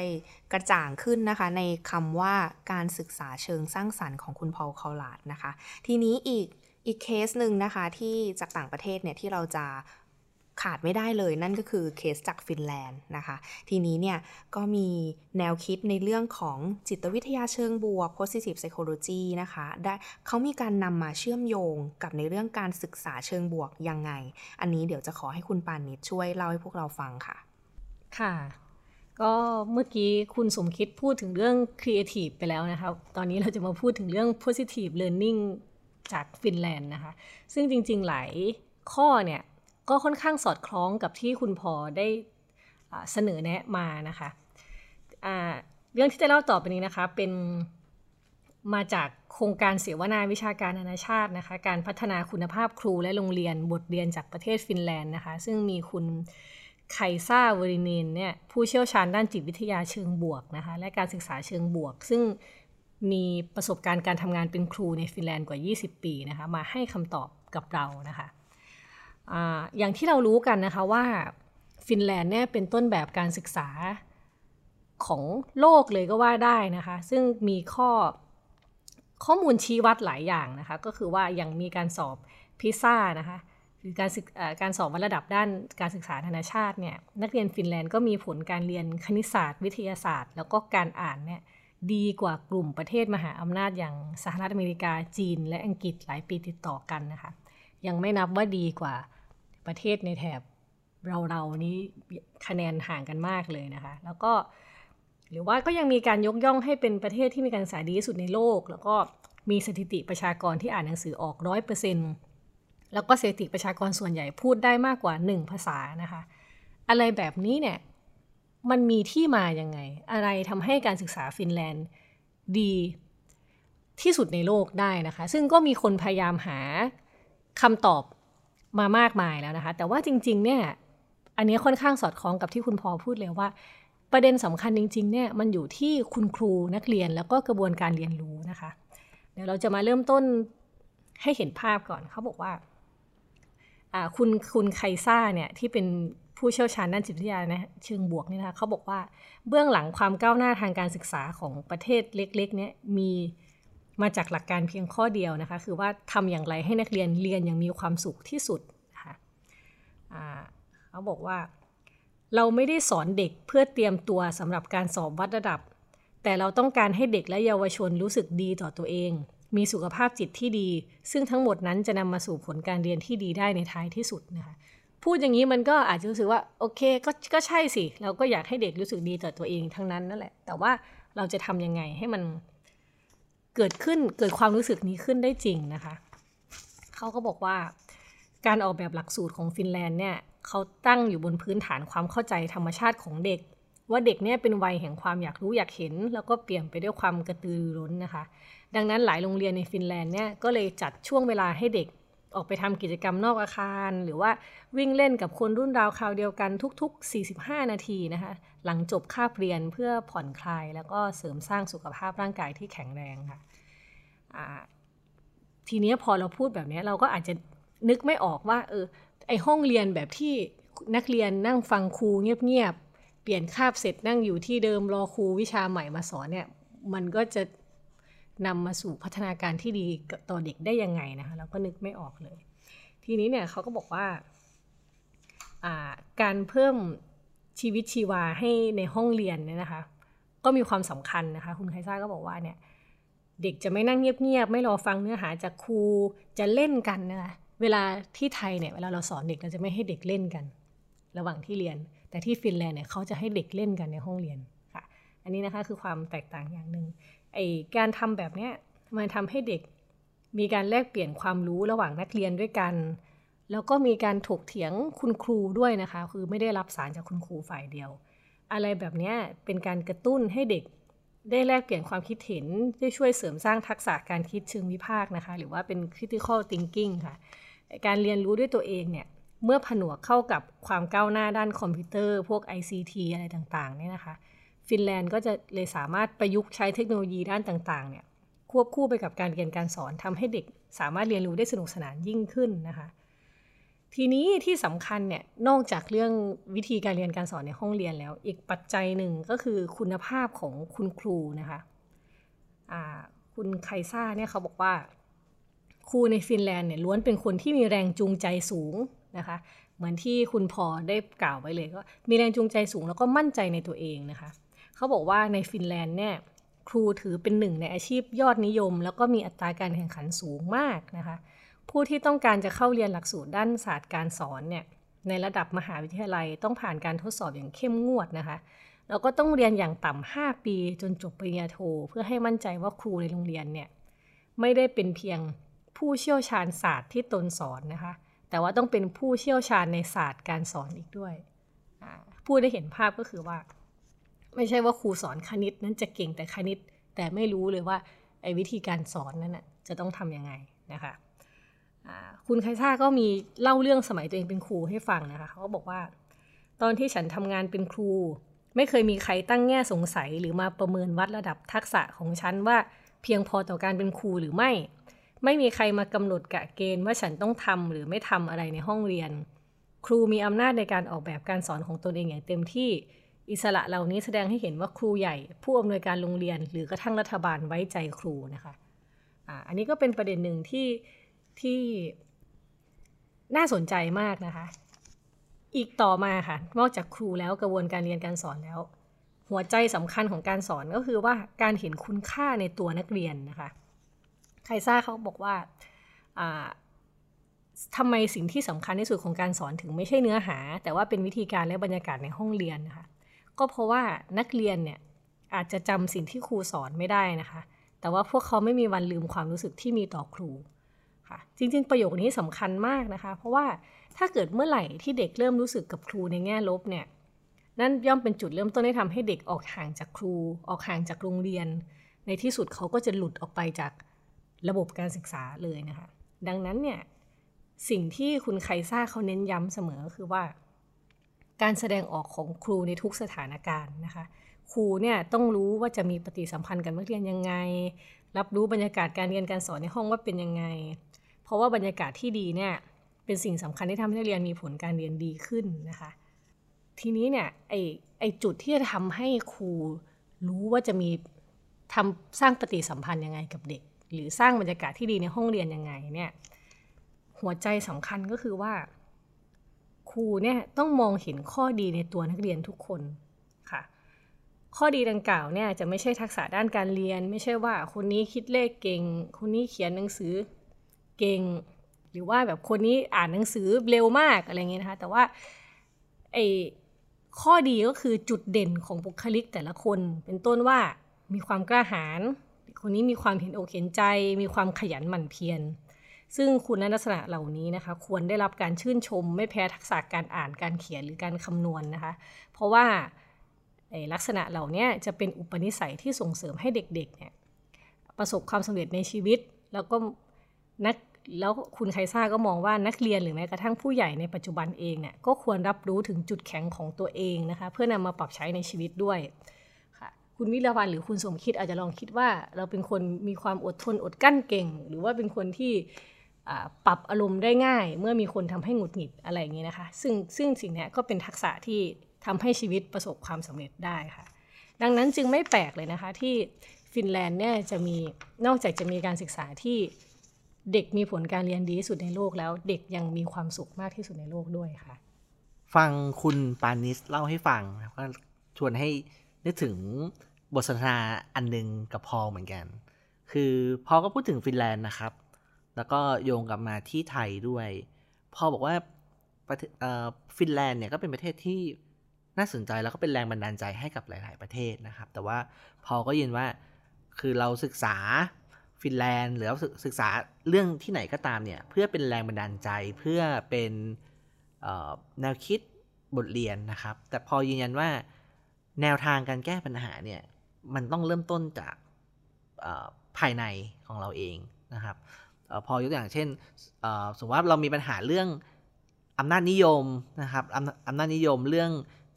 กระจ่างขึ้นนะคะในคำว่าการศึกษาเชิงสร้างสรรค์ของคุณพอล คอลลาร์ดนะคะทีนี้อีกอีกเคสหนึ่งนะคะที่จากต่างประเทศเนี่ยที่เราจะขาดไม่ได้เลยนั่นก็คือเคสจากฟินแลนด์นะคะทีนี้เนี่ยก็มีแนวคิดในเรื่องของจิตวิทยาเชิงบวก positive psychology นะคะได้เขามีการนำมาเชื่อมโยงกับในเรื่องการศึกษาเชิงบวกยังไงอันนี้เดี๋ยวจะขอให้คุณปานิชช่วยเล่าให้พวกเราฟังค่ะค่ะก็เมื่อกี้คุณสมคิดพูดถึงเรื่อง creative ไปแล้วนะคะตอนนี้เราจะมาพูดถึงเรื่อง positive learning จากฟินแลนด์นะคะซึ่งจริงๆหลายข้อเนี่ยก็ค่อนข้างสอดคล้องกับที่คุณพอได้เสนอแนะมานะคะเรื่องที่จะเล่าต่อไปนี้นะคะเป็นมาจากโครงการเสวนาวิชาการนานาชาตินะคะการพัฒนาคุณภาพครูและโรงเรียนบทเรียนจากประเทศฟินแลนด์นะคะซึ่งมีคุณไคซ่าเวรินินเนี่ยผู้เชี่ยวชาญด้านจิตวิทยาเชิงบวกนะคะและการศึกษาเชิงบวกซึ่งมีประสบการณ์การทำงานเป็นครูในฟินแลนด์กว่ายี่สิบปีนะคะมาให้คำตอบกับเรานะคะอย่างที่เรารู้กันนะคะว่าฟินแลนด์เนี่ยเป็นต้นแบบการศึกษาของโลกเลยก็ว่าได้นะคะซึ่งมีข้อข้อมูลชี้วัดหลายอย่างนะคะก็คือว่ายังมีการสอบพิซ่านะคะหรือการศึกการสอบวัดระดับด้านการศึกษานานาชาติเนี่ยนักเรียนฟินแลนด์ก็มีผลการเรียนคณิตศาสตร์วิทยาศาสตร์แล้วก็การอ่านเนี่ยดีกว่ากลุ่มประเทศมหาอำนาจอย่างสหรัฐอเมริกาจีนและอังกฤษหลายปีติดต่อกันนะคะยังไม่นับว่าดีกว่าประเทศในแถบเราๆนี้คะแนนห่างกันมากเลยนะคะแล้วก็หรือว่าก็ยังมีการยกย่องให้เป็นประเทศที่มีการศึกษาดีที่สุดในโลกแล้วก็มีสถิติประชากรที่อ่านหนังสือออก ร้อยเปอร์เซ็นต์ แล้วก็สถิติประชากรส่วนใหญ่พูดได้มากกว่าหนึ่งภาษานะคะอะไรแบบนี้เนี่ย มันมีที่มายังไงอะไรทำให้การศึกษาฟินแลนด์ดีที่สุดในโลกได้นะคะซึ่งก็มีคนพยายามหาคำตอบมามากมายแล้วนะคะแต่ว่าจริงๆเนี่ยอันนี้ค่อนข้างสอดคล้องกับที่คุณพอพูดเลยว่าประเด็นสำคัญจริงๆเนี่ยมันอยู่ที่คุณครูนักเรียนแล้วก็กระบวนการเรียนรู้นะคะเดี๋ยวเราจะมาเริ่มต้นให้เห็นภาพก่อนเขาบอกว่าคุณคุณไคซ่าเนี่ยที่เป็นผู้เชี่ยวชาญด้านจิตวิทยานะเชิงบวกนี่นะคะเขาบอกว่าเบื้องหลังความก้าวหน้าทางการศึกษาของประเทศเล็กๆเนี่ยมีมาจากหลักการเพียงข้อเดียวนะคะคือว่าทำอย่างไรให้นักเรียนเรียนอย่างมีความสุขที่สุดนะคะเขาบอกว่าเราไม่ได้สอนเด็กเพื่อเตรียมตัวสำหรับการสอบวัดระดับแต่เราต้องการให้เด็กและเยาวชนรู้สึกดีต่อตัวเองมีสุขภาพจิตที่ดีซึ่งทั้งหมดนั้นจะนำมาสู่ผลการเรียนที่ดีได้ในท้ายที่สุดนะคะพูดอย่างนี้มันก็อาจจะรู้สึกว่าโอเคก็ก็ใช่สิเราก็อยากให้เด็กรู้สึกดีต่อตัวเองทั้งนั้นนั่นแหละแต่ว่าเราจะทำยังไงให้มันเกิดขึ้นเกิดความรู้สึกนี้ขึ้นได้จริงนะคะเขาก็บอกว่าการออกแบบหลักสูตรของฟินแลนด์เนี่ยเขาตั้งอยู่บนพื้นฐานความเข้าใจธรรมชาติของเด็กว่าเด็กเนี่ยเป็นวัยแห่งความอยากรู้อยากเห็นแล้วก็เปลี่ยนไปด้วยความกระตือรือร้นนะคะดังนั้นหลายโรงเรียนในฟินแลนด์เนี่ยก็เลยจัดช่วงเวลาให้เด็กออกไปทำกิจกรรมนอกอาคารหรือว่าวิ่งเล่นกับคนรุ่นราวคราวเดียวกันทุกๆสี่สิบห้านาทีนะคะหลังจบคาบเรียนเพื่อผ่อนคลายแล้วก็เสริมสร้างสุขภาพร่างกายที่แข็งแรงค่ะทีนี้พอเราพูดแบบนี้เราก็อาจจะนึกไม่ออกว่าเออไอห้องเรียนแบบที่นักเรียนนั่งฟังครูเงียบๆเปลี่ยนคาบเสร็จนั่งอยู่ที่เดิมรอครูวิชาใหม่มาสอนเนี่ยมันก็จะนำมาสู่พัฒนาการที่ดีต่อเด็กได้ยังไงนะคะเราก็นึกไม่ออกเลยทีนี้เนี่ยเขาก็บอกว่าการเพิ่มชีวิตชีวาให้ในห้องเรียนเนี่ยนะคะก็มีความสำคัญนะคะคุณไคซ่าก็บอกว่าเนี่ยเด็กจะไม่นั่งเงียบๆไม่รอฟังเนื้อหาจากครูจะเล่นกันนะคะเวลาที่ไทยเนี่ยเวลาเราสอนเด็กเราจะไม่ให้เด็กเล่นกันระหว่างที่เรียนแต่ที่ฟินแลนด์เนี่ยเขาจะให้เด็กเล่นกันในห้องเรียนค่ะอันนี้นะคะคือความแตกต่างอย่างนึงไอ้การทำแบบนี้มันทำให้เด็กมีการแลกเปลี่ยนความรู้ระหว่างนักเรียนด้วยกันแล้วก็มีการถกเถียงคุณครูด้วยนะคะคือไม่ได้รับสารจากคุณครูฝ่ายเดียวอะไรแบบนี้เป็นการกระตุ้นให้เด็กได้แลกเปลี่ยนความคิดเห็นได้ช่วยเสริมสร้างทักษะการคิดเชิงวิพากษ์นะคะหรือว่าเป็น critical thinking ค่ะการเรียนรู้ด้วยตัวเองเนี่ยเมื่อผนวกเข้ากับความก้าวหน้าด้านคอมพิวเตอร์พวก ไอ ซี ที อะไรต่างๆเนี่ยนะคะฟินแลนด์ก็จะเลยสามารถประยุกต์ใช้เทคโนโลยีด้านต่างๆเนี่ยควบคู่ไปกับการเรียนการสอนทำให้เด็กสามารถเรียนรู้ได้สนุกสนานยิ่งขึ้นนะคะทีนี้ที่สำคัญเนี่ยนอกจากเรื่องวิธีการเรียนการสอนในห้องเรียนแล้วอีกปัจจัยหนึ่งก็คือคุณภาพของคุณครูนะคะอ่าคุณไคซ่าเนี่ยเขาบอกว่าครูในฟินแลนด์เนี่ยล้วนเป็นคนที่มีแรงจูงใจสูงนะคะเหมือนที่คุณพอได้กล่าวไว้เลยก็มีแรงจูงใจสูงแล้วก็มั่นใจในตัวเองนะคะเขาบอกว่าในฟินแลนด์เนี่ยครูถือเป็นหนึ่งในอาชีพยอดนิยมแล้วก็มีอัตราการแข่งขันสูงมากนะคะผู้ที่ต้องการจะเข้าเรียนหลักสูตรด้านศาสตร์การสอนเนี่ยในระดับมหาวิทยาลัยต้องผ่านการทดสอบอย่างเข้มงวดนะคะแล้วก็ต้องเรียนอย่างต่ำห้าปีจนจบปริญญาโทเพื่อให้มั่นใจว่าครูในโรงเรียนเนี่ยไม่ได้เป็นเพียงผู้เชี่ยวชาญศาสตร์ที่ตนสอนนะคะแต่ว่าต้องเป็นผู้เชี่ยวชาญในศาสตร์การสอนอีกด้วยพูดได้เห็นภาพก็คือว่าไม่ใช่ว่าครูสอนคณิตนั้นจะเก่งแต่คณิตแต่ไม่รู้เลยว่าไอ้วิธีการสอนนั้นน่ะจะต้องทำยังไงนะคะคุณไคซ่าก็มีเล่าเรื่องสมัยตัวเองเป็นครูให้ฟังนะคะเขาก็บอกว่าตอนที่ฉันทำงานเป็นครูไม่เคยมีใครตั้งแง่สงสัยหรือมาประเมินวัดระดับทักษะของฉันว่าเพียงพอต่อการเป็นครูหรือไม่ไม่มีใครมากำหนดกะเกณฑ์ว่าฉันต้องทำหรือไม่ทำอะไรในห้องเรียนครูมีอำนาจในการออกแบบการสอนของตนเองอย่างเต็มที่อิสระเหล่านี้แสดงให้เห็นว่าครูใหญ่ผู้อำนวยการโรงเรียนหรือกระทั่งรัฐบาลไว้ใจครูนะคะอ่าอันนี้ก็เป็นประเด็นหนึ่งที่ที่น่าสนใจมากนะคะอีกต่อมาค่ะนอกจากครูแล้วกระบวนการเรียนการสอนแล้วหัวใจสำคัญของการสอนก็คือว่าการเห็นคุณค่าในตัวนักเรียนนะคะไคซ่าเขาบอกว่าอ่าทำไมสิ่งที่สำคัญที่สุดของการสอนถึงไม่ใช่เนื้อหาแต่ว่าเป็นวิธีการและบรรยากาศในห้องเรียนนะคะก็เพราะว่านักเรียนเนี่ยอาจจะจำสิ่งที่ครูสอนไม่ได้นะคะแต่ว่าพวกเขาไม่มีวันลืมความรู้สึกที่มีต่อครูค่ะจริงๆประโยคนี้สำคัญมากนะคะเพราะว่าถ้าเกิดเมื่อไหร่ที่เด็กเริ่มรู้สึกกับครูในแง่ลบเนี่ย นั่นย่อมเป็นจุดเริ่มต้นที่ทำให้เด็กออกห่างจากครูออกห่างจากโรงเรียนในที่สุดเขาก็จะหลุดออกไปจากระบบการศึกษาเลยนะคะดังนั้นเนี่ยสิ่งที่คุณไคซ่าเขาเน้นย้ำเสมอคือว่าการแสดงออกของครูในทุกสถานการณ์นะคะครูเนี่ยต้องรู้ว่าจะมีปฏิสัมพันธ์กับนักเรียนยังไงรับรู้บรรยากาศการเรียนการสอนในห้องว่าเป็นยังไงเพราะว่าบรรยากาศที่ดีเนี่ยเป็นสิ่งสำคัญที่ทำให้นักเรียนมีผลการเรียนดีขึ้นนะคะทีนี้เนี่ยไอ้ไอ้จุดที่จะทำให้ครูรู้ว่าจะมีทำสร้างปฏิสัมพันธ์ยังไงกับเด็กหรือสร้างบรรยากาศที่ดีในห้องเรียนยังไงเนี่ยหัวใจสำคัญก็คือว่าครูเนี่ยต้องมองเห็นข้อดีในตัวนักเรียนทุกคนค่ะข้อดีดังกล่าวเนี่ยจะไม่ใช่ทักษะด้านการเรียนไม่ใช่ว่าคนนี้คิดเลขเก่งคนนี้เขียนหนังสือเก่งหรือว่าแบบคนนี้อ่านหนังสือเร็วมากอะไรเงี้ยนะคะแต่ว่าไอ้ข้อดีก็คือจุดเด่นของบุคลิกแต่ละคนเป็นต้นว่ามีความกล้าหาญคนนี้มีความเห็นอกเห็นใจมีความขยันหมั่นเพียรซึ่งคุณลักษณะเหล่านี้นะคะควรได้รับการชื่นชมไม่แพ้ทักษะการอ่านการเขียนหรือการคำนวณ น, นะคะเพราะว่าลักษณะเหล่านี้จะเป็นอุปนิสัยที่ส่งเสริมให้เด็กๆเนี่ยประสบความสำเร็จในชีวิตแล้วก็นักแล้วคุณไคซ่าก็มองว่านักเรียนหรือแม้กระทั่งผู้ใหญ่ในปัจจุบันเองเนี่ยก็ควรรับรู้ถึงจุดแข็งของตัวเองนะคะเพื่อนำมาปรับใช้ในชีวิตด้วยคุณวิลาวันหรือคุณสมคิดอาจจะลองคิดว่าเราเป็นคนมีความอดทนอดกั้นเก่งหรือว่าเป็นคนที่ปรับอารมณ์ได้ง่ายเมื่อมีคนทำให้หงุดหงิดอะไรอย่างนี้นะคะซึ่งซึ่งสิ่งนี้ก็เป็นทักษะที่ทำให้ชีวิตประสบความสำเร็จได้ค่ะดังนั้นจึงไม่แปลกเลยนะคะที่ฟินแลนด์เนี่ยจะมีนอกจากจะมีการศึกษาที่เด็กมีผลการเรียนดีที่สุดในโลกแล้วเด็กยังมีความสุขมากที่สุดในโลกด้วยค่ะฟังคุณปานิสเล่าให้ฟังแล้วก็ชวนให้นึกถึงบทสนทนาอันนึงกับพอเหมือนกันคือพอก็พูดถึงฟินแลนด์นะครับแล้วก็โยงกลับมาที่ไทยด้วยพอบอกว่าฟินแลนด์เนี่ยก็เป็นประเทศที่น่าสนใจแล้วก็เป็นแรงบันดาลใจให้กับหลายๆประเทศนะครับแต่ว่าพอก็ยืนว่าคือเราศึกษาฟินแลนด์หรือศึกษาเรื่องที่ไหนก็ตามเนี่ยเพื่อเป็นแรงบันดาลใจเพื่อเป็นแนวคิดบทเรียนนะครับแต่พอยืนยันว่าแนวทางการแก้ปัญหาเนี่ยมันต้องเริ่มต้นจากภายในของเราเองนะครับพอยกอย่างเช่นสมมติว่าเรามีปัญหาเรื่องอำนาจนิยมนะครับอำนาจนิยมเรื่อง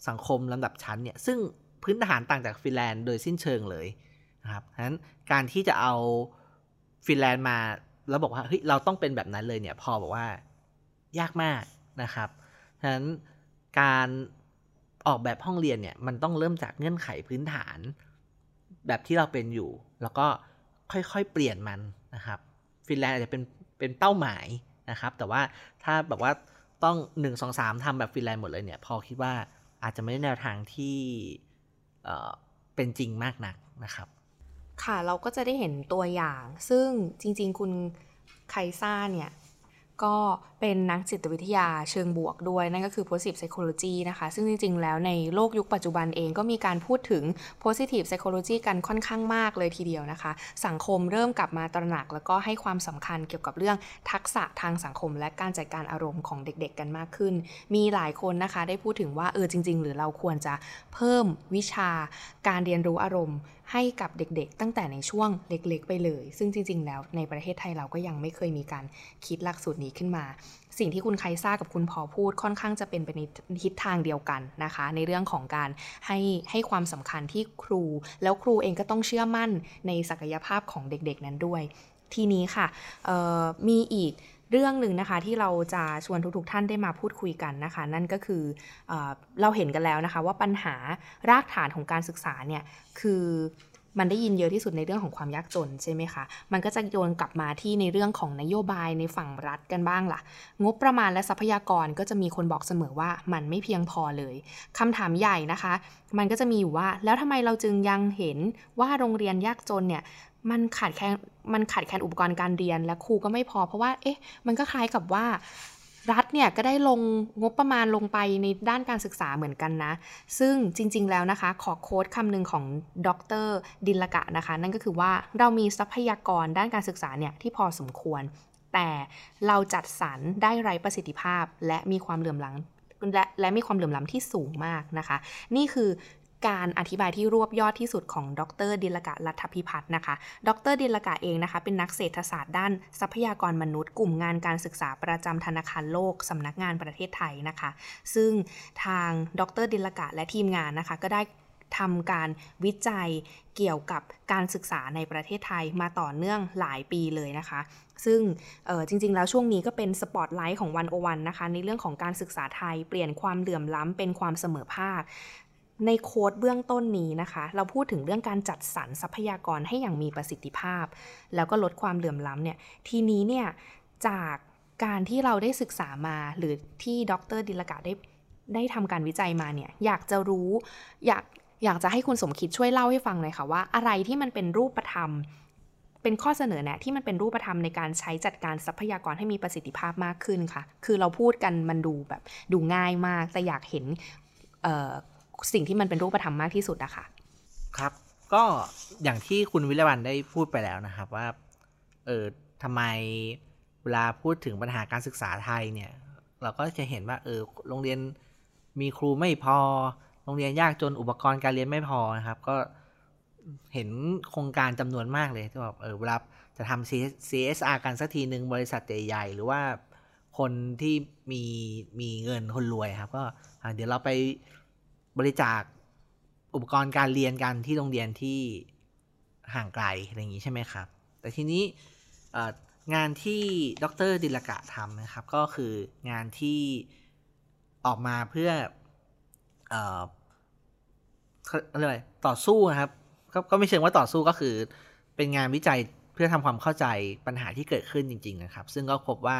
สังคมลำดับชั้นเนี่ยซึ่งพื้นฐานต่างจากฟินแลนด์โดยสิ้นเชิงเลยนะครับฉะนั้นการที่จะเอาฟินแลนด์มาแล้วบอกว่าเฮ้ยเราต้องเป็นแบบนั้นเลยเนี่ยพอบอกว่ายากมากนะครับฉะนั้นการออกแบบห้องเรียนเนี่ยมันต้องเริ่มจากเงื่อนไขพื้นฐานแบบที่เราเป็นอยู่แล้วก็ค่อยๆเปลี่ยนมันนะครับฟินแลนด์อาจจะเป็นเป็นเป้าหมายนะครับแต่ว่าถ้าแบบว่าต้องหนึ่ง สอง สามทำแบบฟินแลนด์หมดเลยเนี่ยพอคิดว่าอาจจะไม่ได้แนวทางที่เอ่อเป็นจริงมากนักนะครับค่ะเราก็จะได้เห็นตัวอย่างซึ่งจริงๆคุณไคซ่าเนี่ยก็เป็นนักจิตวิทยาเชิงบวกด้วยนั่นก็คือ positive psychology นะคะซึ่งจริงๆแล้วในโลกยุคปัจจุบันเองก็มีการพูดถึง positive psychology กันค่อนข้างมากเลยทีเดียวนะคะสังคมเริ่มกลับมาตระหนักแล้วก็ให้ความสำคัญเกี่ยวกับเรื่องทักษะทางสังคมและการจัดการอารมณ์ของเด็กๆกันมากขึ้นมีหลายคนนะคะได้พูดถึงว่าเออจริงๆหรือเราควรจะเพิ่มวิชาการเรียนรู้อารมณ์ให้กับเด็กๆตั้งแต่ในช่วงเล็กๆไปเลยซึ่งจริงๆแล้วในประเทศไทยเราก็ยังไม่เคยมีการคิดหลักสูตรนี้ขึ้นมาสิ่งที่คุณไคซ่ากับคุณพอพูดค่อนข้างจะเป็นไปในทิศทางเดียวกันนะคะในเรื่องของการให้ให้ความสำคัญที่ครูแล้วครูเองก็ต้องเชื่อมั่นในศักยภาพของเด็กๆนั้นด้วยทีนี้ค่ะมีอีกเรื่องหนึ่งนะคะที่เราจะชวนทุกๆท่านได้มาพูดคุยกันนะคะนั่นก็คือ เอ่อ เราเห็นกันแล้วนะคะว่าปัญหารากฐานของการศึกษาเนี่ยคือมันได้ยินเยอะที่สุดในเรื่องของความยากจนใช่ไหมคะมันก็จะโยนกลับมาที่ในเรื่องของนโยบายในฝั่งรัฐกันบ้างล่ะงบประมาณและทรัพยากรก็จะมีคนบอกเสมอว่ามันไม่เพียงพอเลยคำถามใหญ่นะคะมันก็จะมีอยู่ว่าแล้วทำไมเราจึงยังเห็นว่าโรงเรียนยากจนเนี่ยมันขาดแคลนมันขาดแคลนอุปกรณ์การเรียนและครูก็ไม่พอเพราะว่าเอ๊ะมันก็คล้ายกับว่ารัฐเนี่ยก็ได้ลงงบประมาณลงไปในด้านการศึกษาเหมือนกันนะซึ่งจริงๆแล้วนะคะขอโค้ดคำหนึ่งของดร.ดิลกะนะคะนั่นก็คือว่าเรามีทรัพยากรด้านการศึกษาเนี่ยที่พอสมควรแต่เราจัดสรรได้ไร้ประสิทธิภาพและมีความเหลื่อมล้ำ และ, และมีความเหลื่อมล้ำที่สูงมากนะคะนี่คือการอธิบายที่รวบยอดที่สุดของดร.ดิลกะ รัฐพิพัฒน์นะคะดร.ดิลกะเองนะคะเป็นนักเศรษฐศาสตร์ด้านทรัพยากรมนุษย์กลุ่มงานการศึกษาประจำธนาคารโลกสำนักงานประเทศไทยนะคะซึ่งทางดร.ดิลกะและทีมงานนะคะก็ได้ทำการวิจัยเกี่ยวกับการศึกษาในประเทศไทยมาต่อเนื่องหลายปีเลยนะคะซึ่งจริงๆแล้วช่วงนี้ก็เป็นสปอตไลท์ของหนึ่งศูนย์หนึ่งนะคะในเรื่องของการศึกษาไทยเปลี่ยนความเหลื่อมล้ำเป็นความเสมอภาคในโค้ดเบื้องต้นนี้นะคะเราพูดถึงเรื่องการจัดสรรทรัพยากรให้อย่างมีประสิทธิภาพแล้วก็ลดความเหลื่อมล้ำเนี่ยทีนี้เนี่ยจากการที่เราได้ศึกษามาหรือที่ดร.ดิลกะได้ได้ทำการวิจัยมาเนี่ยอยากจะรู้อยากอยากจะให้คุณสมคิดช่วยเล่าให้ฟังหน่อยค่ะว่าอะไรที่มันเป็นรูปธรรมเป็นข้อเสนอแนะที่มันเป็นรูปธรรมในการใช้จัดการทรัพยากรให้มีประสิทธิภาพมากขึ้นค่ะคือเราพูดกันมันดูแบบดูง่ายมากแต่อยากเห็นสิ่งที่มันเป็นรูปธรรมมากที่สุดอะค่ะครับก็อย่างที่คุณวิไลวรรณได้พูดไปแล้วนะครับว่าเออทำไมเวลาพูดถึงปัญหาการศึกษาไทยเนี่ยเราก็จะเห็นว่าเออโรงเรียนมีครูไม่พอโรงเรียนยากจนอุปกรณ์การเรียนไม่พอนะครับก็เห็นโครงการจำนวนมากเลยที่แบบเออเวลาจะทำ ซี เอส อาร์ กันสักทีนึงบริษัทใหญ่ๆหรือว่าคนที่มีมีเงินคนรวยครับก็เดี๋ยวเราไปบริจาคอุปกรณ์การเรียนกันที่โรงเรียนที่ห่างไกลอะไรอย่างนี้ใช่ไหมครับแต่ทีนี้งานที่ดร.ดิลกะทำนะครับก็คืองานที่ออกมาเพื่อเอ่อเรียกว่าต่อสู้นะครับก็ไม่เชิงว่าต่อสู้ก็คือเป็นงานวิจัยเพื่อทำความเข้าใจปัญหาที่เกิดขึ้นจริงๆนะครับซึ่งก็พบว่า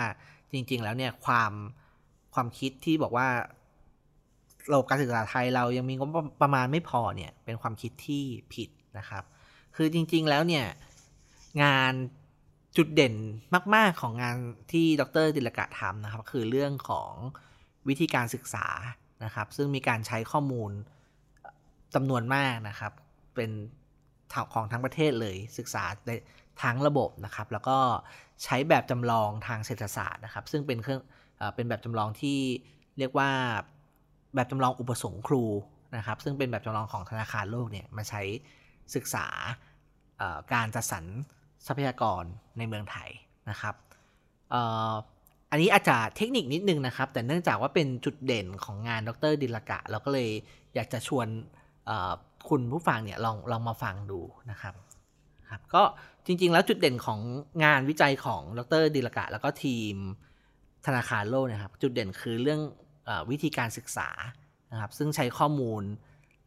จริงๆแล้วเนี่ยความความคิดที่บอกว่าระบบการศึกษาไทยเรายังมีงบประมาณไม่พอเนี่ยเป็นความคิดที่ผิดนะครับคือจริงๆแล้วเนี่ยงานจุดเด่นมากๆของงานที่ดร.ดิลกะทำนะครับคือเรื่องของวิธีการศึกษานะครับซึ่งมีการใช้ข้อมูลจำนวนมากนะครับเป็นของทั้งประเทศเลยศึกษาในทั้งระบบนะครับแล้วก็ใช้แบบจำลองทางเศรษฐศาสตร์นะครับซึ่งเป็นเครื่องเป็นแบบจำลองที่เรียกว่าแบบจำลองอุปสงค์ครูนะครับซึ่งเป็นแบบจำลองของธนาคารโลกเนี่ยมาใช้ศึกษาการจัดสรรทรัพยากรในเมืองไทยนะครับ อ, อันนี้อาจจะเทคนิคนิดนึงนะครับแต่เนื่องจากว่าเป็นจุดเด่นของงานดร.ดิลกะเราก็เลยอยากจะชวนคุณผู้ฟังเนี่ยลองลองมาฟังดูนะครับครับก็จริงๆแล้วจุดเด่นของงานวิจัยของดร.ดิลกะแล้วก็ทีมธนาคารโลกนะครับจุดเด่นคือเรื่องวิธีการศึกษานะครับซึ่งใช้ข้อมูล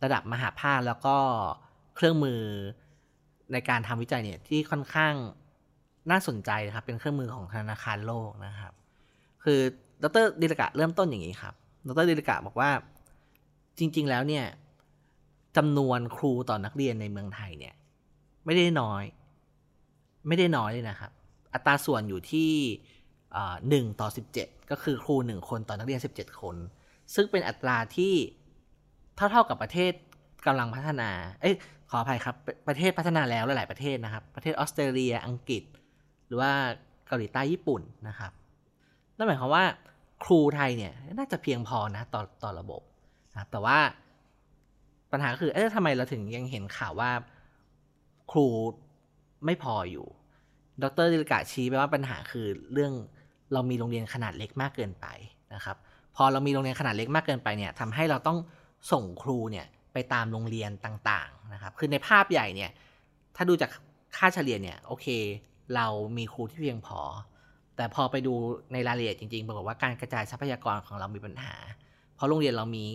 ระดับมหาภาคแล้วก็เครื่องมือในการทำวิจัยเนี่ยที่ค่อนข้างน่าสนใจนะครับเป็นเครื่องมือของธนาคารโลกนะครับคือดร.ดิลกะเริ่มต้นอย่างนี้ครับดร.ดิลกะบอกว่าจริงๆแล้วเนี่ยจำนวนครูต่อนักเรียนในเมืองไทยเนี่ยไม่ได้น้อยไม่ได้น้อยเลยนะครับอัตราส่วนอยู่ที่หนึ่งต่อสิบเจ็ดก็คือครูหนึ่งคนต่อนักเรียนสิบเจ็ดคนซึ่งเป็นอัตราที่เท่าๆกับประเทศกำลังพัฒนาเอ้ยขออภัยครับประเทศพัฒนาแล้วหลายๆประเทศนะครับประเทศออสเตรเลียอังกฤษหรือว่าเกาหลีใต้ญี่ปุ่นนะครับนั่นหมายความว่าครูไทยเนี่ยน่าจะเพียงพอนะต่อต่อระบบนะแต่ว่าปัญหาคือเอ๊ะทำไมเราถึงยังเห็นข่าวว่าครูไม่พออยู่ดร.ดิลกะชี้ไปว่าปัญหาคือเรื่องเรามีโรงเรียนขนาดเล็กมากเกินไปนะครับพอเรามีโรงเรียนขนาดเล็กมากเกินไปเนี่ยทำให้เราต้องส่งครูเนี่ยไปตามโรงเรียนต่างๆนะครับคือในภาพใหญ่เนี่ยถ้าดูจากค่าเฉลี่ยเนี่ยโอเคเรามีครูที่เพียงพอแต่พอไปดูในรายละเอียดจริงๆปรากฏว่าการกระจายทรัพยากรของเรามีปัญหาเพราะโรงเรียนเรามี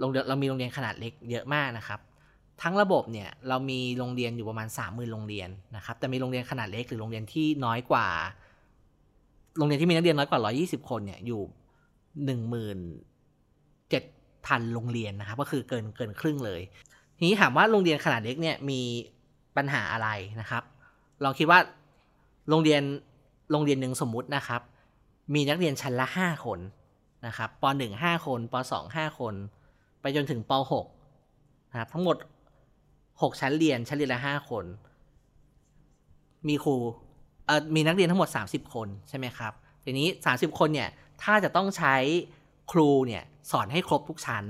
โรงเรียนเรามีโรงเรียนขนาดเล็กเยอะมากนะครับทั้งระบบเนี่ยเรามีโรงเรียนอยู่ประมาณ สามหมื่น โรงเรียนนะครับแต่มีโรงเรียนขนาดเล็กหรือโรงเรียนที่น้อยกว่าโรงเรียนที่มีนักเรียนน้อยกว่าหนึ่งร้อยยี่สิบคนเนี่ยอยู่ หนึ่งหมื่นเจ็ดพัน โรงเรียนนะครับก็คือเกินเกินครึ่งเลยทีนี้ถามว่าโรงเรียนขนาดเล็กเนี่ยมีปัญหาอะไรนะครับลองคิดว่าโรงเรียนโรงเรียนนึงสมมุตินะครับมีนักเรียนชั้นละห้าคนนะครับป หนึ่ง ห้าคนป สอง ห้าคนไปจนถึงป หกนะครับทั้งหมดหกชั้นเรียนชั้นเรียนละห้าคนมีครูเอ่อมีนักเรียนทั้งหมดสามสิบคนใช่ไหมครับทีนี้สามสิบคนเนี่ยถ้าจะต้องใช้ครูเนี่ย สอนให้ครบทุกชั้น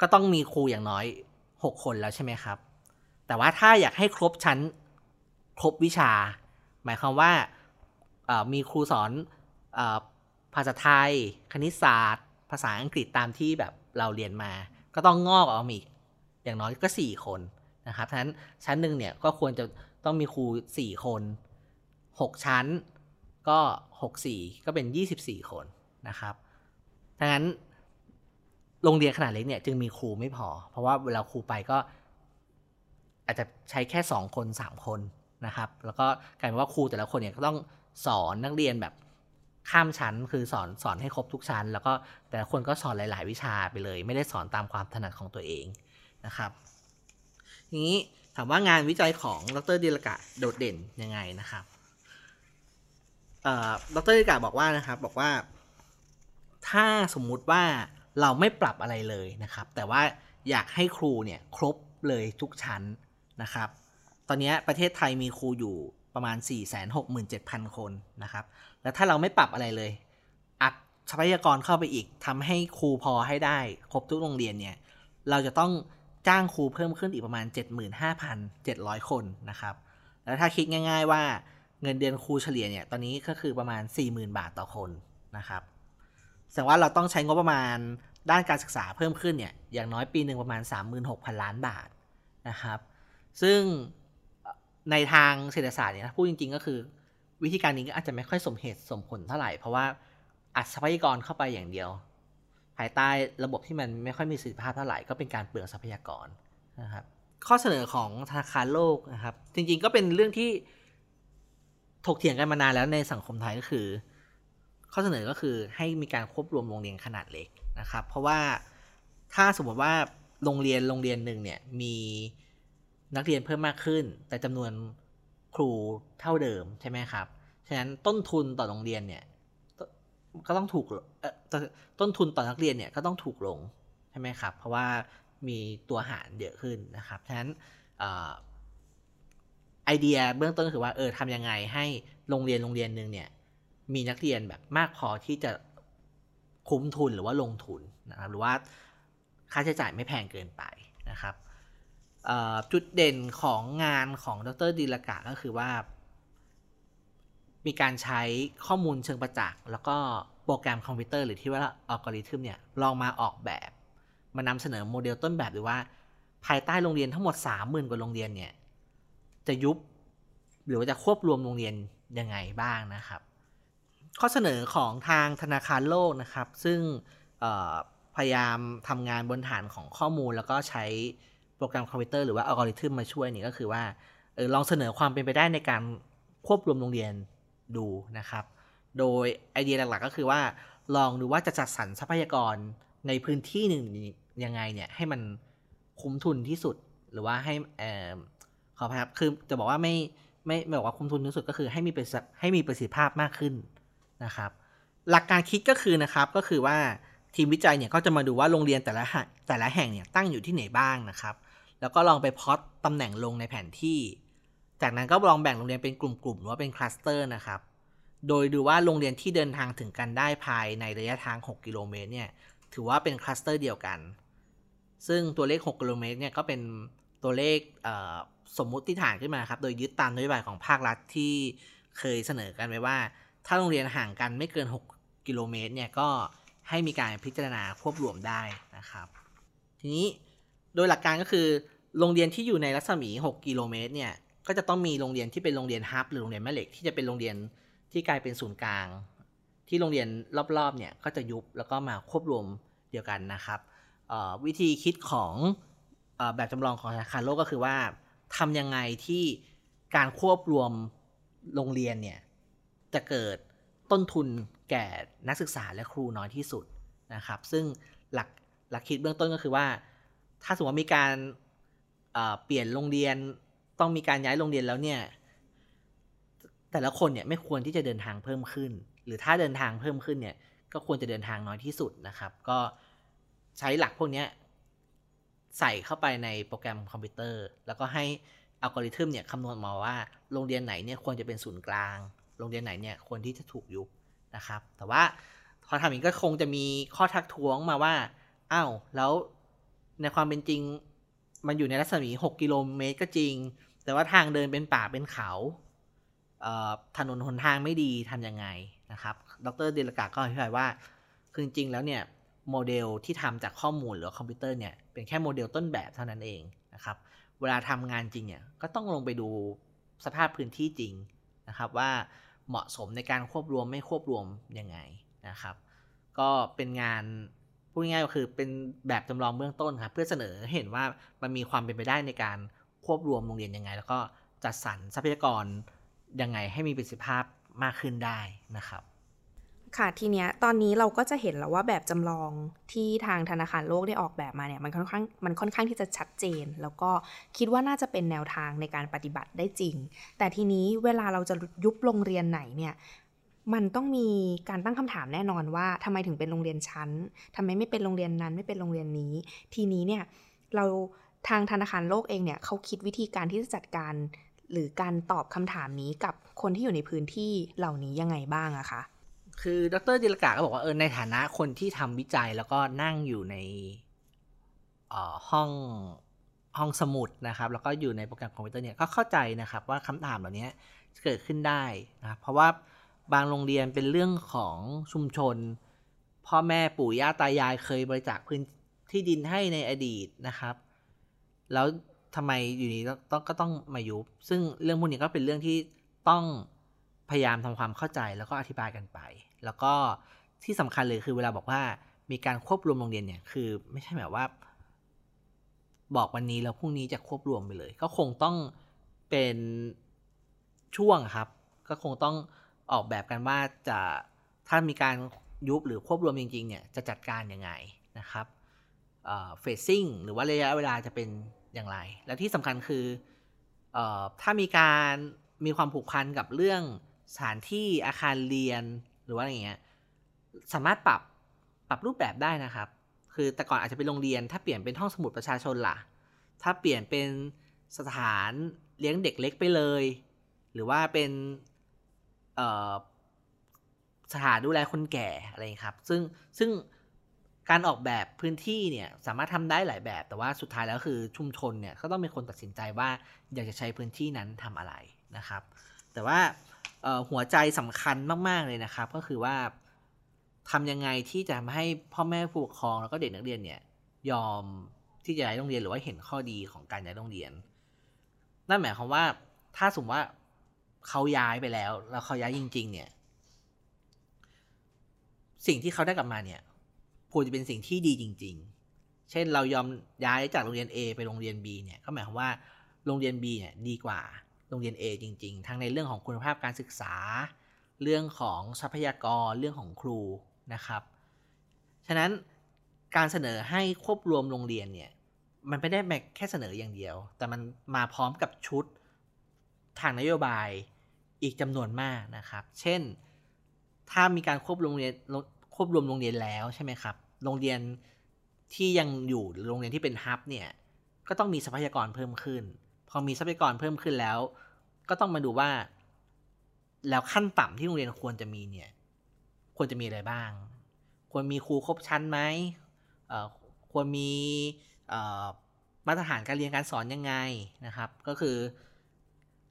ก็ต้องมีครูอย่างน้อยหกคนแล้วใช่ไหมครับแต่ว่าถ้าอยากให้ครบชั้นครบวิชาหมายความว่ามีครูสอนภาษาไทยคณิตศาสตร์ภาษาอังกฤษตามที่แบบเราเรียนมาก็ต้องงอกออกมาอีกอย่างน้อยก็สี่คนนะครับฉะนั้นชั้นหนึ่งเนี่ยก็ควรจะต้องมีครูสี่คนหกชั้นก็หกสิบสี่ก็เป็นยี่สิบสี่คนนะครับดังนั้นโรงเรียนขนาดเล็กเนี่ยจึงมีครูไม่พอเพราะว่าเวลาครูไปก็อาจจะใช้แค่สองคนสามคนนะครับแล้วก็กลายเป็นว่าครูแต่ละคนเนี่ยก็ต้องสอนนักเรียนแบบข้ามชั้นคือสอนสอนให้ครบทุกชั้นแล้วก็แต่ละคนก็สอนหลายๆวิชาไปเลยไม่ได้สอนตามความถนัดของตัวเองนะครับทีนี้ถามว่างานวิจัยของดร.ดิลกะโดดเด่นยังไงนะครับเอ่อดร.ดิลกะบอกว่านะครับบอกว่าถ้าสมมุติว่าเราไม่ปรับอะไรเลยนะครับแต่ว่าอยากให้ครูเนี่ยครบเลยทุกชั้นนะครับตอนนี้ประเทศไทยมีครูอยู่ประมาณ สี่แสนหกหมื่นเจ็ดพัน คนนะครับแล้วถ้าเราไม่ปรับอะไรเลยอัดทรัพยากรเข้าไปอีกทำให้ครูพอให้ได้ครบทุกโรงเรียนเนี่ยเราจะต้องจ้างครูเพิ่มขึ้นอีกประมาณ เจ็ดหมื่นห้าพันเจ็ดร้อย คนนะครับแล้วถ้าคิดง่ายๆว่าเงินเดือนครูเฉลี่ยเนี่ยตอนนี้ก็คือประมาณ สี่หมื่น บาทต่อคนนะครับแสดงว่าเราต้องใช้งบประมาณด้านการศึกษาเพิ่มขึ้นเนี่ยอย่างน้อยปีหนึ่งประมาณ สามหมื่นหกพัน ล้านบาทนะครับซึ่งในทางเศรษฐศาสตร์เนี่ยพูดจริงๆก็คือวิธีการนี้ก็อาจจะไม่ค่อยสมเหตุสมผลเท่าไหร่เพราะว่าอัดทรัพยากรเข้าไปอย่างเดียวภายใต้ระบบที่มันไม่ค่อยมีประสิทธิภาพเท่าไหร่ก็เป็นการเปลืองทรัพยากรนะครับข้อเสนอของธนาคารโลกนะครับจริงๆก็เป็นเรื่องที่ถกเถียงกันมานานแล้วในสังคมไทยก็คือข้อเสนอก็คือให้มีการควบรวมโรงเรียนขนาดเล็กนะครับเพราะว่าถ้าสมมติว่าโรงเรียนโรงเรียนหนึ่งเนี่ยมีนักเรียนเพิ่มมากขึ้นแต่จำนวนครูเท่าเดิมใช่ไหมครับฉะนั้นต้นทุนต่อโรงเรียนเนี่ยก็ต้องถูกเอ่อต้นทุนต่อนักเรียนเนี่ยก็ต้องถูกลงใช่ไหมครับเพราะว่ามีตัวหารเยอะขึ้นนะครับฉะนั้นไอเดียเบื้องต้นก็คือว่าเออทำยังไงให้โรงเรียนโรงเรียนหนึ่งเนี่ยมีนักเรียนแบบมากพอที่จะคุ้มทุนหรือว่าลงทุนนะครับหรือว่าค่าใช้จ่ายไม่แพงเกินไปนะครับจุดเด่นของงานของดร.ดิลกะก็คือว่ามีการใช้ข้อมูลเชิงประจักษ์แล้วก็โปรแกรมคอมพิวเตอร์หรือที่ว่าอัลกอริทึมเนี่ยลองมาออกแบบมานำเสนอโมเดลต้นแบบหรือว่าภายใต้โรงเรียนทั้งหมด สามหมื่น กว่าโรงเรียนเนี่ยจะยุบหรือว่าจะควบรวมโรงเรียนยังไงบ้างนะครับข้อเสนอของทางธนาคารโลกนะครับซึ่งพยายามทำงานบนฐานของข้อมูลแล้วก็ใช้โปรแกรมคอมพิวเตอร์หรือว่าอัลกอริทึมมาช่วยนี่ก็คือว่าเออลองเสนอความเป็นไปได้ในการควบรวมโรงเรียนดูนะครับโดยไอเดียหลักๆก็คือว่าลองดูว่าจะจัดสรรทรัพยากรในพื้นที่หนึ่งยังไงเนี่ยให้มันคุ้มทุนที่สุดหรือว่าให้เออขออภัยครับคือจะบอกว่าไม่ไม่ไม่บอกว่าคุ้มทุนที่สุดก็คือให้มีประสิทธิให้มีประสิทธิภาพมากขึ้นนะครับหลักการคิดก็คือนะครับก็คือว่าทีมวิจัยเนี่ยก็จะมาดูว่าโรงเรียนแต่ละแต่ละแห่งเนี่ยตั้งอยู่ที่ไหนบ้างนะครับแล้วก็ลองไปพล็อตตำแหน่งลงในแผนที่จากนั้นก็ลองแบ่งโรงเรียนเป็นกลุ่มๆหรือว่าเป็นคลัสเตอร์นะครับโดยดูว่าโรงเรียนที่เดินทางถึงกันได้ภายในระยะทางหกกิโลเมตรเนี่ยถือว่าเป็นคลัสเตอร์เดียวกันซึ่งตัวเลขหกกิโลเมตรเนี่ยก็เป็นตัวเลขสมมุติฐานขึ้นมาครับโดยยึดตามนโยบายของภาครัฐที่เคยเสนอกันไว้ว่าถ้าโรงเรียนห่างกันไม่เกินหกกิโลเมตรเนี่ยก็ให้มีการพิจารณาควบรวมได้นะครับทีนี้โดยหลักการก็คือโรงเรียนที่อยู่ในรัศมีหกกิโลเมตรเนี่ยก็จะต้องมีโรงเรียนที่เป็นโรงเรียนฮับหรือโรงเรียนแม่เหล็กที่จะเป็นโรงเรียนที่กลายเป็นศูนย์กลางที่โรงเรียนรอบๆเนี่ยก็จะยุบแล้วก็มาควบรวมเดียวกันนะครับวิธีคิดของเอ่อแบบจำลองของธนาคารโลกก็คือว่าทำยังไงที่การควบรวมโรงเรียนเนี่ยจะเกิดต้นทุนแก่นักศึกษาและครูน้อยที่สุดนะครับซึ่งหลักหลักคิดเบื้องต้นก็คือว่าถ้าสมมติว่ามีการเอ่อเปลี่ยนโรงเรียนต้องมีการย้ายโรงเรียนแล้วเนี่ยแต่ละคนเนี่ยไม่ควรที่จะเดินทางเพิ่มขึ้นหรือถ้าเดินทางเพิ่มขึ้นเนี่ยก็ควรจะเดินทางน้อยที่สุดนะครับก็ใช้หลักพวกนี้ใส่เข้าไปในโปรแกรมคอมพิวเตอร์แล้วก็ให้อัลกอริทึมเนี่ยคำนวณมาว่าโรงเรียนไหนเนี่ยควรจะเป็นศูนย์กลางโรงเรียนไหนเนี่ยควรที่จะถูกยุบนะครับแต่ว่า พอทำอย่างนี้ก็คงจะมีข้อทักท้วงมาว่าอ้าวแล้วในความเป็นจริงมันอยู่ในรัศมีหกกิโลเมตรก็จริงแต่ว่าทางเดินเป็นป่าเป็นเขาเอ่อถนนหนทางไม่ดีทำยังไงนะครับดร.เดลกาก็อธิบายว่าคือจริงแล้วเนี่ยโมเดลที่ทำจากข้อมูลหรือคอมพิวเตอร์เนี่ยเป็นแค่โมเดลต้นแบบเท่านั้นเองนะครับเวลาทำงานจริงเนี่ยก็ต้องลงไปดูสภาพพื้นที่จริงนะครับว่าเหมาะสมในการควบรวมไม่ควบรวมยังไงนะครับก็เป็นงานพูดง่ายๆก็คือเป็นแบบจำลองเบื้องต้นครับเพื่อเสนอเห็นว่ามันมีความเป็นไปได้ในการควบรวมโรงเรียนยังไงแล้วก็จัดสรรทรัพยากรยังไงให้มีประสิทธิภาพมากขึ้นได้นะครับค่ะทีเนี้ยตอนนี้เราก็จะเห็นแล้วว่าแบบจำลองที่ทางธนาคารโลกได้ออกแบบมาเนี่ยมันค่อนข้างมันค่อนข้างที่จะชัดเจนแล้วก็คิดว่าน่าจะเป็นแนวทางในการปฏิบัติได้จริงแต่ทีนี้เวลาเราจะยุบโรงเรียนไหนเนี่ยมันต้องมีการตั้งคำถามแน่นอนว่าทำไมถึงเป็นโรงเรียนชั้นทำไมไม่เป็นโรงเรียนนั้นไม่เป็นโรงเรียนนี้ทีนี้เนี่ยเราทางธนาคารโลกเองเนี่ยเขาคิดวิธีการที่จะจัดการหรือการตอบคำถามนี้กับคนที่อยู่ในพื้นที่เหล่านี้ยังไงบ้างอะคะคือดร.ดิลกะก็บอกว่าเออในฐานะคนที่ทำวิจัยแล้วก็นั่งอยู่ในเอ่อห้องห้องสมุดนะครับแล้วก็อยู่ในโปรแกรมคอมพิวเตอร์เนี่ยก็เข้าใจนะครับว่าคำถามเหล่านี้เกิดขึ้นได้นะเพราะว่าบางโรงเรียนเป็นเรื่องของชุมชนพ่อแม่ปู่ย่าตายายเคยบริจาคพื้นที่ดินให้ในอดีตนะครับแล้วทำไมอยู่นี้ต้องก็ต้องมายุบซึ่งเรื่องพวกนี้ก็เป็นเรื่องที่ต้องพยายามทำความเข้าใจแล้วก็อธิบายกันไปแล้วก็ที่สำคัญเลยคือเวลาบอกว่ามีการควบรวมโรงเรียนเนี่ยคือไม่ใช่แบบว่าบอกวันนี้แล้วพรุ่งนี้จะควบรวมไปเลยก็คงต้องเป็นช่วงครับก็คงต้องออกแบบกันว่าจะถ้ามีการยุบหรือควบรวมจริงๆเนี่ยจะจัดการยังไงนะครับเอ่อเฟซซิ่งหรือว่าระยะเวลาจะเป็นอย่างไรและที่สำคัญคือเอ่อถ้ามีการมีความผูกพันกับเรื่องสถานที่อาคารเรียนหรือว่าอะไรเงี้ยสามารถปรับปรับรูปแบบได้นะครับคือแต่ก่อนอาจจะเป็นโรงเรียนถ้าเปลี่ยนเป็นห้องสมุดประชาชนล่ะถ้าเปลี่ยนเป็นสถานเลี้ยงเด็กเล็กไปเลยหรือว่าเป็นเอ่อสถานดูแลคนแก่อะไรครับซึ่งซึ่งการออกแบบพื้นที่เนี่ยสามารถทำได้หลายแบบแต่ว่าสุดท้ายแล้วคือชุมชนเนี่ยก็ต้องเป็นคนตัดสินใจว่าอยากจะใช้พื้นที่นั้นทำอะไรนะครับแต่ว่าหัวใจสำคัญมากๆเลยนะครับก็คือว่าทำยังไงที่จะให้พ่อแม่ผู้ปกครองแล้วก็เด็กนักเรียนเนี่ยยอมที่จะย้ายโรงเรียนหรือว่าเห็นข้อดีของการย้ายโรงเรียนนั่นหมายความว่าถ้าสมมติว่าเขาย้ายไปแล้วแล้วเขาย้ายจริงๆเนี่ยสิ่งที่เขาได้กลับมาเนี่ยควรจะเป็นสิ่งที่ดีจริงๆเช่นเรายอมย้ายจากโรงเรียน A ไปโรงเรียน B เนี่ยก็หมายความว่าโรงเรียน B เนี่ยดีกว่าโรงเรียน A จริงๆทั้งในเรื่องของคุณภาพการศึกษาเรื่องของทรัพยากรเรื่องของครูนะครับฉะนั้นการเสนอให้ควบรวมโรงเรียนเนี่ยมันไม่ได้แค่เสนออย่างเดียวแต่มันมาพร้อมกับชุดทางนโยบายอีกจำนวนมากนะครับเช่นถ้ามีการควบรวมโรงเรียนควบรวมโรงเรียนแล้วใช่ไหมครับโรงเรียนที่ยังอยู่หรือโรงเรียนที่เป็นฮับเนี่ยก็ต้องมีทรัพยากรเพิ่มขึ้นพอมีทรัพยากรเพิ่มขึ้นแล้วก็ต้องมาดูว่าแล้วขั้นต่ำที่โรงเรียนควรจะมีเนี่ยควรจะมีอะไรบ้างควรมีครูครบชั้นไหมเอ่อควรมีเอ่อมาตรฐานการเรียนการสอนยังไงนะครับก็คือ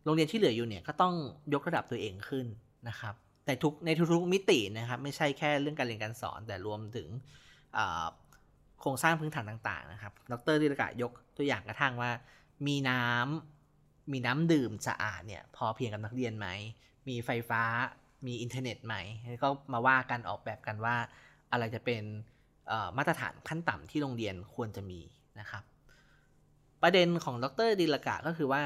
โรงเรียนที่เหลืออยู่เนี่ยก็ต้องยกระดับตัวเองขึ้นนะครับแต่ทุกในทุกๆมิตินะครับไม่ใช่แค่เรื่องการเรียนการสอนแต่รวมถึงโครงสร้างพื้นฐานต่างๆนะครับดร.ดิลกะยกตัวอย่างกระทั่งว่ามีน้ำมีน้ำดื่มสะอาดเนี่ยพอเพียงกับนักเรียนไหมมีไฟฟ้ามีอินเทอร์เน็ตไหมก็มาว่ากันออกแบบกันว่าอะไรจะเป็นมาตรฐานขั้นต่ำที่โรงเรียนควรจะมีนะครับประเด็นของดร.ดิลกะก็คือว่า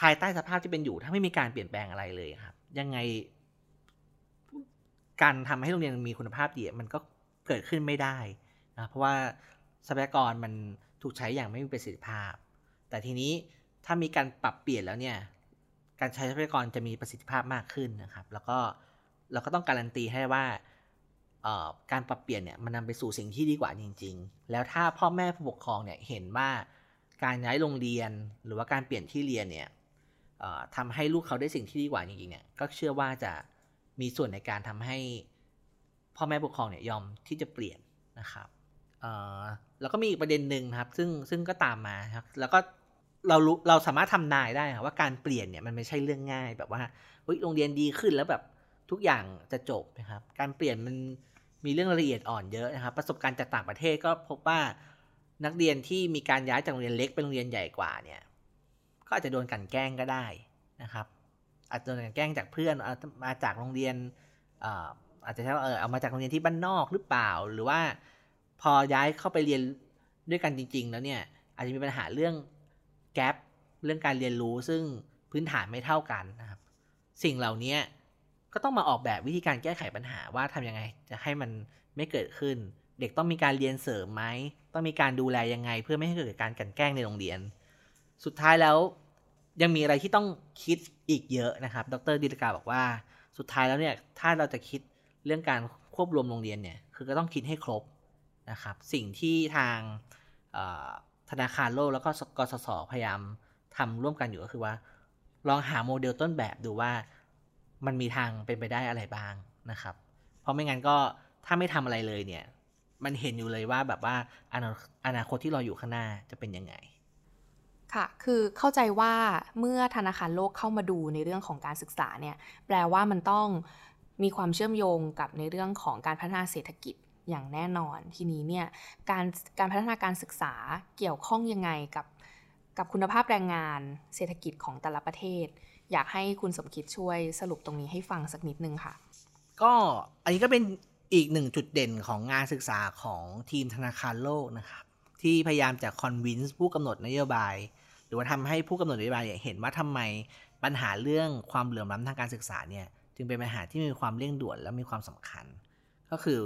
ภายใต้สภาพที่เป็นอยู่ถ้าไม่มีการเปลี่ยนแปลงอะไรเลยครับยังไงการทำให้โรงเรียนมีคุณภาพดีมันก็เกิดขึ้นไม่ได้นะเพราะว่าทรัพยากรมันถูกใช้อย่างไม่มีประสิทธิภาพแต่ทีนี้ถ้ามีการปรับเปลี่ยนแล้วเนี่ยการใช้ทรัพยากรจะมีประสิทธิภาพมากขึ้นนะครับแล้วก็เราก็ต้องการันตีให้ว่าการปรับเปลี่ยนเนี่ยมันนำไปสู่สิ่งที่ดีกว่าจริงๆแล้วถ้าพ่อแม่ผู้ปกครองเนี่ยเห็นว่าการย้ายโรงเรียนหรือว่าการเปลี่ยนที่เรียนเนี่ยทำให้ลูกเขาได้สิ่งที่ดีกว่าจริงๆเนี่ยก็เชื่อว่าจะมีส่วนในการทำให้ พ่อแม่ผู้ปกครองเนี่ยยอมที่จะเปลี่ยนนะครับแล้วก็มีอีกประเด็นหนึ่งครับซึ่งซึ่งก็ตามมาครับแล้วก็เรารู้เราสามารถทำนายได้ครับว่าการเปลี่ยนเนี่ยมันไม่ใช่เรื่องง่ายแบบว่าโรงเรียนดีขึ้นแล้วแบบทุกอย่างจะจบนะครับการเปลี่ยนมันมีเรื่องละเอียดอ่อนเยอะนะครับประสบการณ์จากต่างประเทศก็พบว่านักเรียนที่มีการย้ายจากโรงเรียนเล็กไปโรงเรียนใหญ่กว่าเนี่ยก็อาจจะโดนกลั่นแกล้งก็ได้นะครับอาจจะโดนกลั่นแกล้งจากเพื่อนมาจากโรงเรียนอาจจะใช่ว่าเออเอามาจากโรงเรียนที่บ้านนอกหรือเปล่าหรือว่าพอย้ายเข้าไปเรียนด้วยกันจริงๆแล้วเนี่ยอาจจะมีปัญหาเรื่องแกปเรื่องการเรียนรู้ซึ่งพื้นฐานไม่เท่ากันนะครับสิ่งเหล่านี้ก็ต้องมาออกแบบวิธีการแก้ไขปัญหาว่าทำยังไงจะให้มันไม่เกิดขึ้นเด็กต้องมีการเรียนเสริมไหมต้องมีการดูแลยังไงเพื่อไม่ให้เกิดการกลั่นแกล้งในโรงเรียนสุดท้ายแล้วยังมีอะไรที่ต้องคิดอีกเยอะนะครับดร.ดิลกาบอกว่าสุดท้ายแล้วเนี่ยถ้าเราจะคิดเรื่องการควบรวมโรงเรียนเนี่ยคือก็ต้องคิดให้ครบนะครับสิ่งที่ทางธนาคารโลกแล้วก็กสศพยายามทำร่วมกันอยู่ก็คือว่าลองหาโมเดลต้นแบบดูว่ามันมีทางเป็นไปได้อะไรบ้างนะครับเพราะไม่งั้นก็ถ้าไม่ทำอะไรเลยเนี่ยมันเห็นอยู่เลยว่าแบบว่าอนาคตที่รออยู่ข้างหน้าจะเป็นยังไงค่ะคือเข้าใจว่าเมื่อธนาคารโลกเข้ามาดูในเรื่องของการศึกษาเนี่ยแปลว่ามันต้องมีความเชื่อมโยงกับในเรื่องของการพัฒนาเศรษฐกิจอย่างแน่นอนทีนี้เนี่ยการการพัฒนาการศึกษาเกี่ยวข้องยังไงกับกับคุณภาพแรงงานเศรษฐกิจของแต่ละประเทศอยากให้คุณสมคิดช่วยสรุปตรงนี้ให้ฟังสักนิดนึงค่ะก็อันนี้ก็เป็นอีกหนึ่งจุดเด่นของงานศึกษาของทีมธนาคารโลกนะครับที่พยายามจะคอนวินซ์ผู้กำหนดนโยบายหรือว่าทำให้ผู้กำหนดนโยบายเห็นว่าทำไมปัญหาเรื่องความเหลื่อมล้ำทางการศึกษาเนี่ยจึงเป็นปัญหาที่มีความเร่งด่วนและมีความสำคัญก็คือ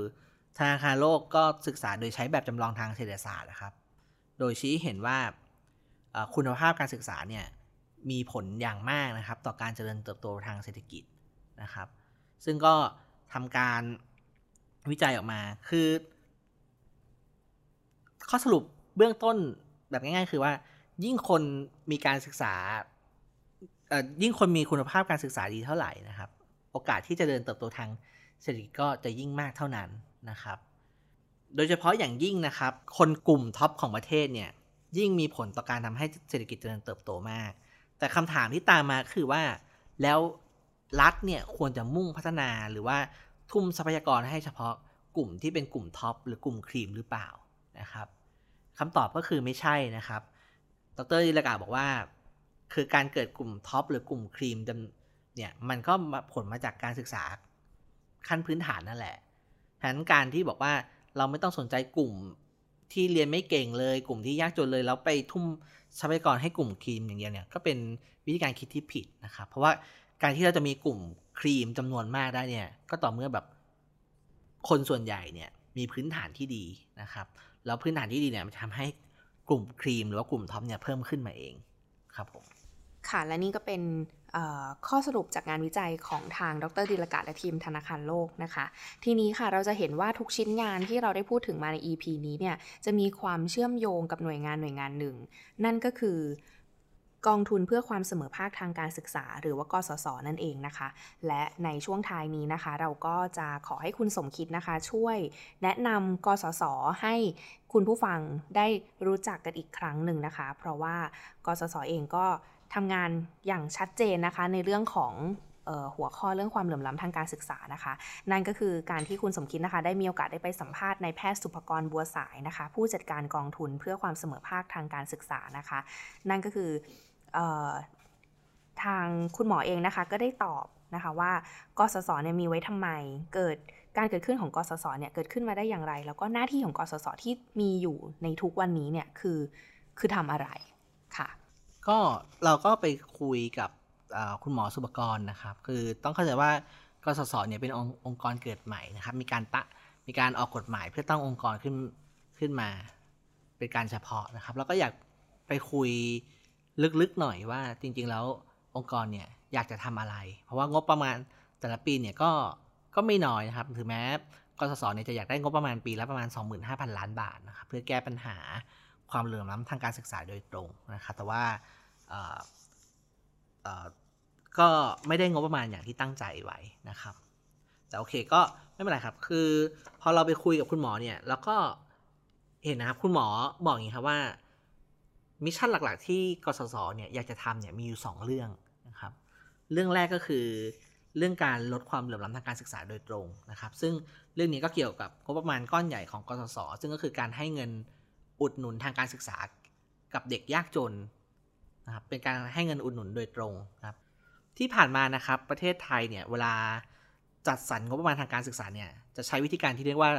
ธนาคารโลกก็ศึกษาโดยใช้แบบจำลองทางเศรษฐศาสตร์นะครับโดยชี้เห็นว่าคุณภาพการศึกษาเนี่ยมีผลอย่างมากนะครับต่อการเจริญเติบโตทางเศรษฐกิจนะครับซึ่งก็ทำการวิจัยออกมาคือข้อสรุปเบื้องต้นแบบง่ายๆคือว่ายิ่งคนมีการศึกษายิ่งคนมีคุณภาพการศึกษาดีเท่าไหร่นะครับโอกาสที่จะเจริญเติบโตทางเศรษฐกิจก็จะยิ่งมากเท่านั้นนะครับโดยเฉพาะอย่างยิ่งนะครับคนกลุ่มท็อปของประเทศเนี่ยยิ่งมีผลต่อการทำให้เศรษฐกิจเจริญเติบโตมากแต่คำถามที่ตามมาคือว่าแล้วรัฐเนี่ยควรจะมุ่งพัฒนาหรือว่าทุ่มทรัพยากรให้เฉพาะกลุ่มที่เป็นกลุ่มท็อปหรือกลุ่มครีมหรือเปล่านะครับคำตอบก็คือไม่ใช่นะครับดร.ดิลกาบอกว่าคือการเกิดกลุ่มท็อปหรือกลุ่มครีมเนี่ยมันก็ผลมาจากการศึกษาขั้นพื้นฐานนั่นแหละฉะนั้นการที่บอกว่าเราไม่ต้องสนใจกลุ่มที่เรียนไม่เก่งเลยกลุ่มที่ยากจนเลยแล้วไปทุ่มทรัพยากรให้กลุ่มครีมอย่างเดียวเนี่ยก็เป็นวิธีการคิดที่ผิดนะครับเพราะว่าการที่เราจะมีกลุ่มครีมจำนวนมากได้เนี่ยก็ต่อเมื่อแบบคนส่วนใหญ่เนี่ยมีพื้นฐานที่ดีนะครับแล้วพื้นฐานที่ดีเนี่ยมันทำให้กลุ่มครีมหรือว่ากลุ่มท็อปเนี่ยเพิ่มขึ้นมาเองครับผมค่ะและนี่ก็เป็นข้อสรุปจากงานวิจัยของทางดร.ดิลกาและทีมธนาคารโลกนะคะทีนี้ค่ะเราจะเห็นว่าทุกชิ้นงานที่เราได้พูดถึงมาใน อี พี นี้เนี่ยจะมีความเชื่อมโยงกับหน่วยงานหน่วยงานหนึ่งนั่นก็คือกองทุนเพื่อความเสมอภาคทางการศึกษาหรือว่ากสศนั่นเองนะคะและในช่วงท้ายนี้นะคะเราก็จะขอให้คุณสมคิดนะคะช่วยแนะนำกสศให้คุณผู้ฟังได้รู้จักกันอีกครั้งหนึ่งนะคะเพราะว่ากสศเองก็ทำงานอย่างชัดเจนนะคะในเรื่องของเอ่อหัวข้อเรื่องความเหลื่อมล้ำทางการศึกษานะคะนั่นก็คือการที่คุณสมคิดนะคะได้มีโอกาสได้ไปสัมภาษณ์นายแพทย์สุภกรบัวสายนะคะผู้จัดการกองทุนเพื่อความเสมอภาคทางการศึกษานะคะนั่นก็คือเอ่อทางคุณหมอเองนะคะก็ได้ตอบนะคะว่ากสศเนี่ยมีไว้ทำไมเกิดการเกิดขึ้นของกสศเนี่ยเกิดขึ้นมาได้อย่างไรแล้วก็หน้าที่ของกสศที่มีอยู่ในทุกวันนี้เนี่ยคือคือทำอะไรค่ะก็เราก็ไปคุยกับคุณหมอสุภกรนะครับคือต้องเข้าใจว่ากสศเนี่ยเป็นองค์องค์กรเกิดใหม่นะครับมีการตะมีการออกกฎหมายเพื่อตั้งองค์กรขึ้นขึ้นมาเป็นการเฉพาะนะครับแล้วก็อยากไปคุยลึกๆหน่อยว่าจริงๆแล้วองค์กรเนี่ยอยากจะทำอะไรเพราะว่างบประมาณแต่ละปีเนี่ยก็ก็ไม่น้อยนะครับถึงแม้กสศเนี่ยจะอยากได้งบประมาณปีละประมาณ สองหมื่นห้าพัน ล้านบาทนะครับเพื่อแก้ปัญหาความเหลื่อมล้ำทางการศึกษาโดยตรงนะครับแต่ว่าก็ไม่ได้งบประมาณอย่างที่ตั้งใจไว้นะครับ แต่โอเคก็ไม่เป็นไรครับคือพอเราไปคุยกับคุณหมอเนี่ยแล้วก็เห็นนะครับคุณหมอบอกอย่างนี้ครับว่ามิชชั่นหลักๆที่กสศเนี่ยอยากจะทำเนี่ยมีอยู่สองเรื่องนะครับเรื่องแรกก็คือเรื่องการลดความเหลื่อมล้ำทางการศึกษาโดยตรงนะครับซึ่งเรื่องนี้ก็เกี่ยวกับงบประมาณก้อนใหญ่ของกสศซึ่งก็คือการให้เงินอุดหนุนทางการศึกษากับเด็กยากจนนะครับเป็นการให้เงินอุดหนุนโดยตรงครับที่ผ่านมานะครับประเทศไทยเนี่ยเวลาจัดสรรงบประมาณทางการศึกษาเนี่ยจะใช้วิธีการที่เรียกว่า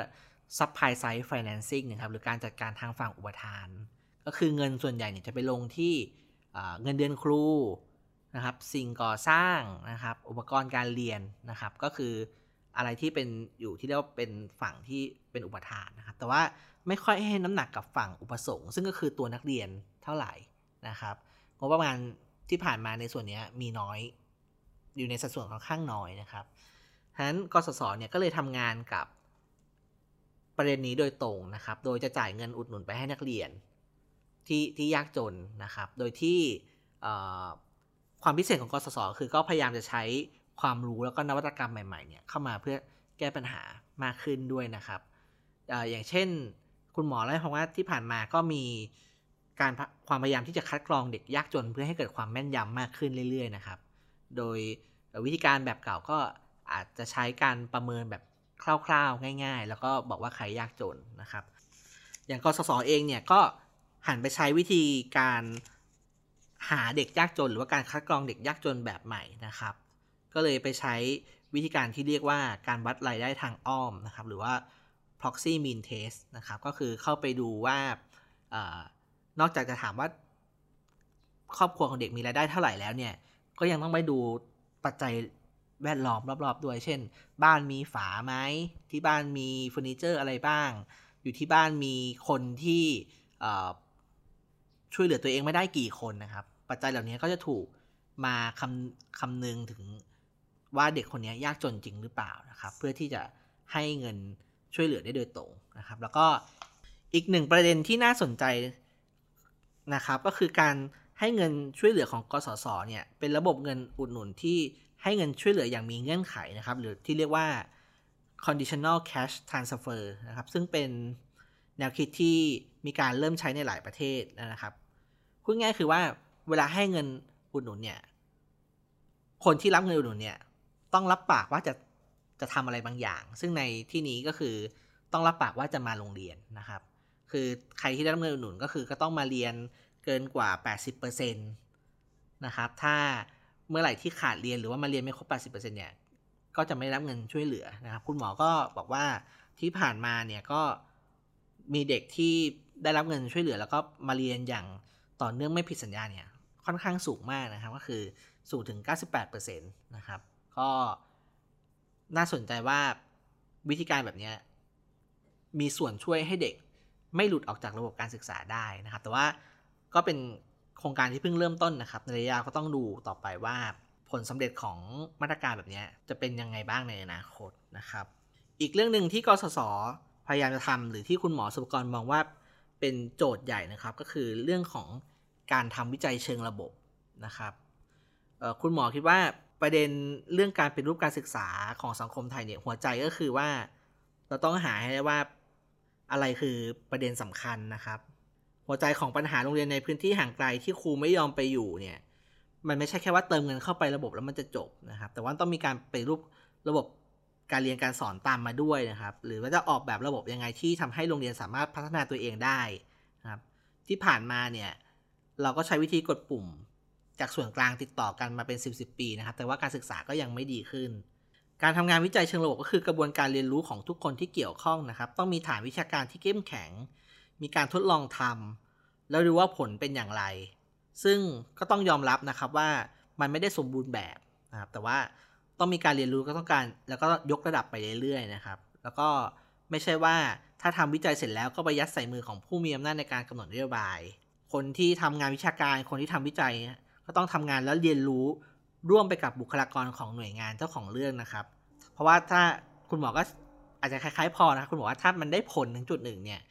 supply side financing นะครับหรือการจัดการทางฝั่งอุปทานก็คือเงินส่วนใหญ่เนี่ยจะไปลงที่เงินเดือนครูนะครับสิ่งก่อสร้างนะครับอุปกรณ์การเรียนนะครับก็คืออะไรที่เป็นอยู่ที่เรียกว่าเป็นฝั่งที่เป็นอุปทานนะครับแต่ว่าไม่ค่อยให้น้ำหนักกับฝั่งอุปสงค์ซึ่งก็คือตัวนักเรียนเท่าไหร่นะครับงบประมาณที่ผ่านมาในส่วนนี้มีน้อยอยู่ในสัดส่วนค่อนข้างน้อยนะครับฉะนั้นกสศเนี่ยก็เลยทำงานกับประเด็นนี้โดยตรงนะครับโดยจะจ่ายเงินอุดหนุนไปให้นักเรียนที่ที่ยากจนนะครับโดยที่ความพิเศษของกสศคือก็พยายามจะใช้ความรู้แล้วก็นวัตกรรมใหม่ๆเนี่ยเข้ามาเพื่อแก้ปัญหามากขึ้นด้วยนะครับ อ, อย่างเช่นคุณหมอเล่าให้ฟังว่าที่ผ่านมาก็มีการความพยายามที่จะคัดกรองเด็กยากจนเพื่อให้เกิดความแม่นยำมากขึ้นเรื่อยๆนะครับโดยวิธีการแบบเก่าก็อาจจะใช้การประเมินแบบคร่าวๆง่ายๆแล้วก็บอกว่าใครยากจนนะครับอย่างกสศเองเนี่ยก็หันไปใช้วิธีการหาเด็กยากจนหรือว่าการคัดกรองเด็กยากจนแบบใหม่นะครับก็เลยไปใช้วิธีการที่เรียกว่าการวัดรายได้ทางอ้อมนะครับหรือว่า proxy mean test นะครับก็คือเข้าไปดูว่าเอ่อนอกจากจะถามว่าครอบครัวของเด็กมีรายได้เท่าไหร่แล้วเนี่ยก็ยังต้องไปดูปัจจัยแวดล้อมรอบๆด้วยเช่นบ้านมีฝาไหมที่บ้านมีเฟอร์นิเจอร์อะไรบ้างอยู่ที่บ้านมีคนที่ช่วยเหลือตัวเองไม่ได้กี่คนนะครับปัจจัยเหล่านี้ก็จะถูกมาคำคำนึงถึงว่าเด็กคนนี้ยากจนจริงหรือเปล่านะครับเพื่อที่จะให้เงินช่วยเหลือได้โดยตรงนะครับแล้วก็อีกหนึ่งประเด็นที่น่าสนใจนะครับก็คือการให้เงินช่วยเหลือของกสศเนี่ยเป็นระบบเงินอุดหนุนที่ให้เงินช่วยเหลืออย่างมีเงื่อนไขนะครับหรือที่เรียกว่า conditional cash transfer นะครับซึ่งเป็นแนวคิดที่มีการเริ่มใช้ในหลายประเทศนะครับพูดง่ายคือว่าเวลาให้เงินอุดหนุนเนี่ยคนที่รับเงินอุดหนุนเนี่ยต้องรับปากว่าจะจะทำอะไรบางอย่างซึ่งในที่นี้ก็คือต้องรับปากว่าจะมาโรงเรียนนะครับคือใครที่ได้รับเงินอุดหนุนก็คือก็ต้องมาเรียนเกินกว่า แปดสิบเปอร์เซ็นต์ นะครับถ้าเมื่อไหร่ที่ขาดเรียนหรือว่ามาเรียนไม่ครบ แปดสิบเปอร์เซ็นต์ เนี่ยก็จะไม่รับเงินช่วยเหลือนะครับคุณหมอก็บอกว่าที่ผ่านมาเนี่ยก็มีเด็กที่ได้รับเงินช่วยเหลือแล้วก็มาเรียนอย่างต่อเนื่องไม่ผิดสัญญาเนี่ยค่อนข้างสูงมากนะครับก็คือสูงถึง เก้าสิบแปดเปอร์เซ็นต์ นะครับก็น่าสนใจว่าวิธีการแบบนี้มีส่วนช่วยให้เด็กไม่หลุดออกจากระบบการศึกษาได้นะครับแต่ว่าก็เป็นโครงการที่เพิ่งเริ่มต้นนะครับในระยะยาวก็ต้องดูต่อไปว่าผลสำเร็จของมาตรการแบบนี้จะเป็นยังไงบ้างในอนาคตนะครับอีกเรื่องนึงที่กสศพยายามจะทำหรือที่คุณหมอสุภกรมองว่าเป็นโจทย์ใหญ่นะครับก็คือเรื่องของการทำวิจัยเชิงระบบนะครับคุณหมอคิดว่าประเด็นเรื่องการเป็นรูปการศึกษาของสังคมไทยเนี่ยหัวใจก็คือว่าเราต้องหาให้ได้ว่าอะไรคือประเด็นสำคัญนะครับหัวใจของปัญหาโรงเรียนในพื้นที่ห่างไกลที่ครูไม่ยอมไปอยู่เนี่ยมันไม่ใช่แค่ว่าเติมเงินเข้าไประบบแล้วมันจะจบนะครับแต่ว่าต้องมีการไปรูประบบการเรียนการสอนตามมาด้วยนะครับหรือว่าจะออกแบบระบบยังไงที่ทำให้โรงเรียนสามารถพัฒนาตัวเองได้นะครับที่ผ่านมาเนี่ยเราก็ใช้วิธีกดปุ่มจากส่วนกลางติดต่อกันมาเป็นสิบ สิบปีนะครับแต่ว่าการศึกษาก็ยังไม่ดีขึ้นการทำงานวิจัยเชิงระบบก็คือกระบวนการเรียนรู้ของทุกคนที่เกี่ยวข้องนะครับต้องมีฐานวิชาการที่เข้มแข็งมีการทดลองทำแล้วดูว่าผลเป็นอย่างไรซึ่งก็ต้องยอมรับนะครับว่ามันไม่ได้สมบูรณ์แบบนะครับแต่ว่าต้องมีการเรียนรู้ก็ต้องการแล้วก็ยกระดับไปเรื่อยๆนะครับแล้วก็ไม่ใช่ว่าถ้าทำวิจัยเสร็จแล้วก็ไปยัดใส่มือของผู้มีอำนาจในการกำหนดนโยบายคนที่ทำงานวิชาการคนที่ทำวิจัยก็ต้องทำงานแล้วเรียนรู้ร่วมไปกับบุคลากรของหน่วยงานเจ้าของเรื่องนะครับเพราะว่าถ้าคุณหมอก็อาจจะคล้ายๆพอนะคุณหมอว่าถ้ามันได้ผลถึงจุดหนึ่งเนี่ย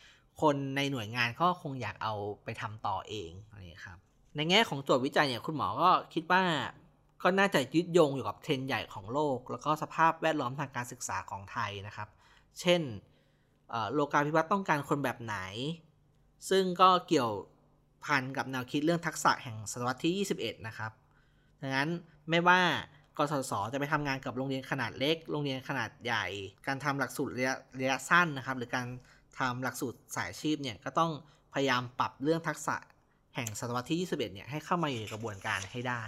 คนในหน่วยงานก็คงอยากเอาไปทำต่อเองนี่ครับในแง่ของโจทย์วิจัยเนี่ยคุณหมอก็คิดว่า ก็น่าจะยึดโยงอยู่กับเทรนด์ใหญ่ของโลกแล้วก็สภาพแวดล้อมทางการศึกษาของไทยนะครับเช่นโลกาภิวัตน์ต้องการคนแบบไหนซึ่งก็เกี่ยวพันกับแนวคิดเรื่องทักษะแห่งศตวรรษที่ยี่สิบเอ็ดนะครับดังนั้นไม่ว่ากสศจะไปทำงานกับโรงเรียนขนาดเล็กโรงเรียนขนาดใหญ่การทำหลักสูตรระยะสั้นนะครับหรือการทำหลักสูตรสายอาชีพเนี่ยก็ต้องพยายามปรับเรื่องทักษะแห่งศตวรรษที่ยี่สิบเอ็ดเนี่ยให้เข้ามาอยู่ในกระบวนการให้ได้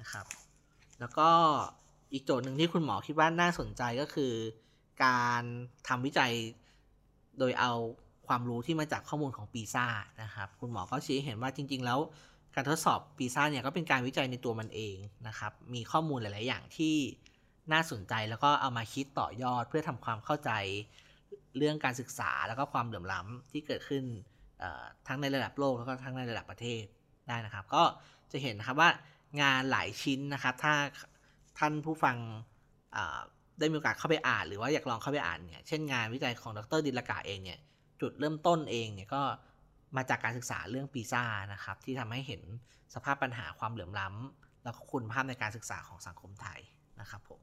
นะครับแล้วก็อีกโจทย์หนึ่งที่คุณหมอคิดว่าน่าสนใจก็คือการทำวิจัยโดยเอาความรู้ที่มาจากข้อมูลของปีซ่านะครับคุณหมอก็ชี้เห็นว่าจริงๆแล้วการทดสอบปีซ่าเนี่ยก็เป็นการวิจัยในตัวมันเองนะครับมีข้อมูลหลายๆอย่างที่น่าสนใจแล้วก็เอามาคิดต่อยอดเพื่อทำความเข้าใจเรื่องการศึกษาแล้วก็ความเหลื่อมล้ำที่เกิดขึ้นทั้งในระดับโลกแล้วก็ทั้งในระดับประเทศได้นะครับก็จะเห็นนะครับว่างานหลายชิ้นนะครับถ้าท่านผู้ฟังได้มีโอกาสเข้าไปอ่านหรือว่าอยากลองเข้าไปอ่านเนี่ยเช่นงานวิจัยของดร.ดิลกาเองเนี่ยจุดเริ่มต้นเองเนี่ยก็มาจากการศึกษาเรื่องปีซ่านะครับที่ทำให้เห็นสภาพปัญหาความเหลื่อมล้ำและคุณภาพในการศึกษาของสังคมไทยนะครับผม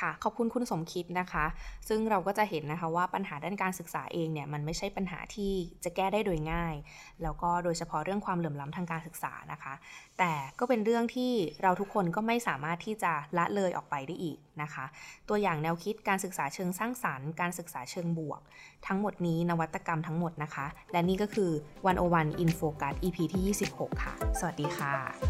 ค่ะขอบคุณคุณสมคิดนะคะซึ่งเราก็จะเห็นนะคะว่าปัญหาด้านการศึกษาเองเนี่ยมันไม่ใช่ปัญหาที่จะแก้ได้โดยง่ายแล้วก็โดยเฉพาะเรื่องความเหลื่อมล้ำทางการศึกษานะคะแต่ก็เป็นเรื่องที่เราทุกคนก็ไม่สามารถที่จะละเลยออกไปได้อีกนะคะตัวอย่างแนวคิดการศึกษาเชิงสร้างสรรค์การศึกษาเชิงบวกทั้งหมดนี้นวัตกรรมทั้งหมดนะคะและนี่ก็คือหนึ่งศูนย์หนึ่ง in focus อี พี ที่ยี่สิบหกค่ะสวัสดีค่ะ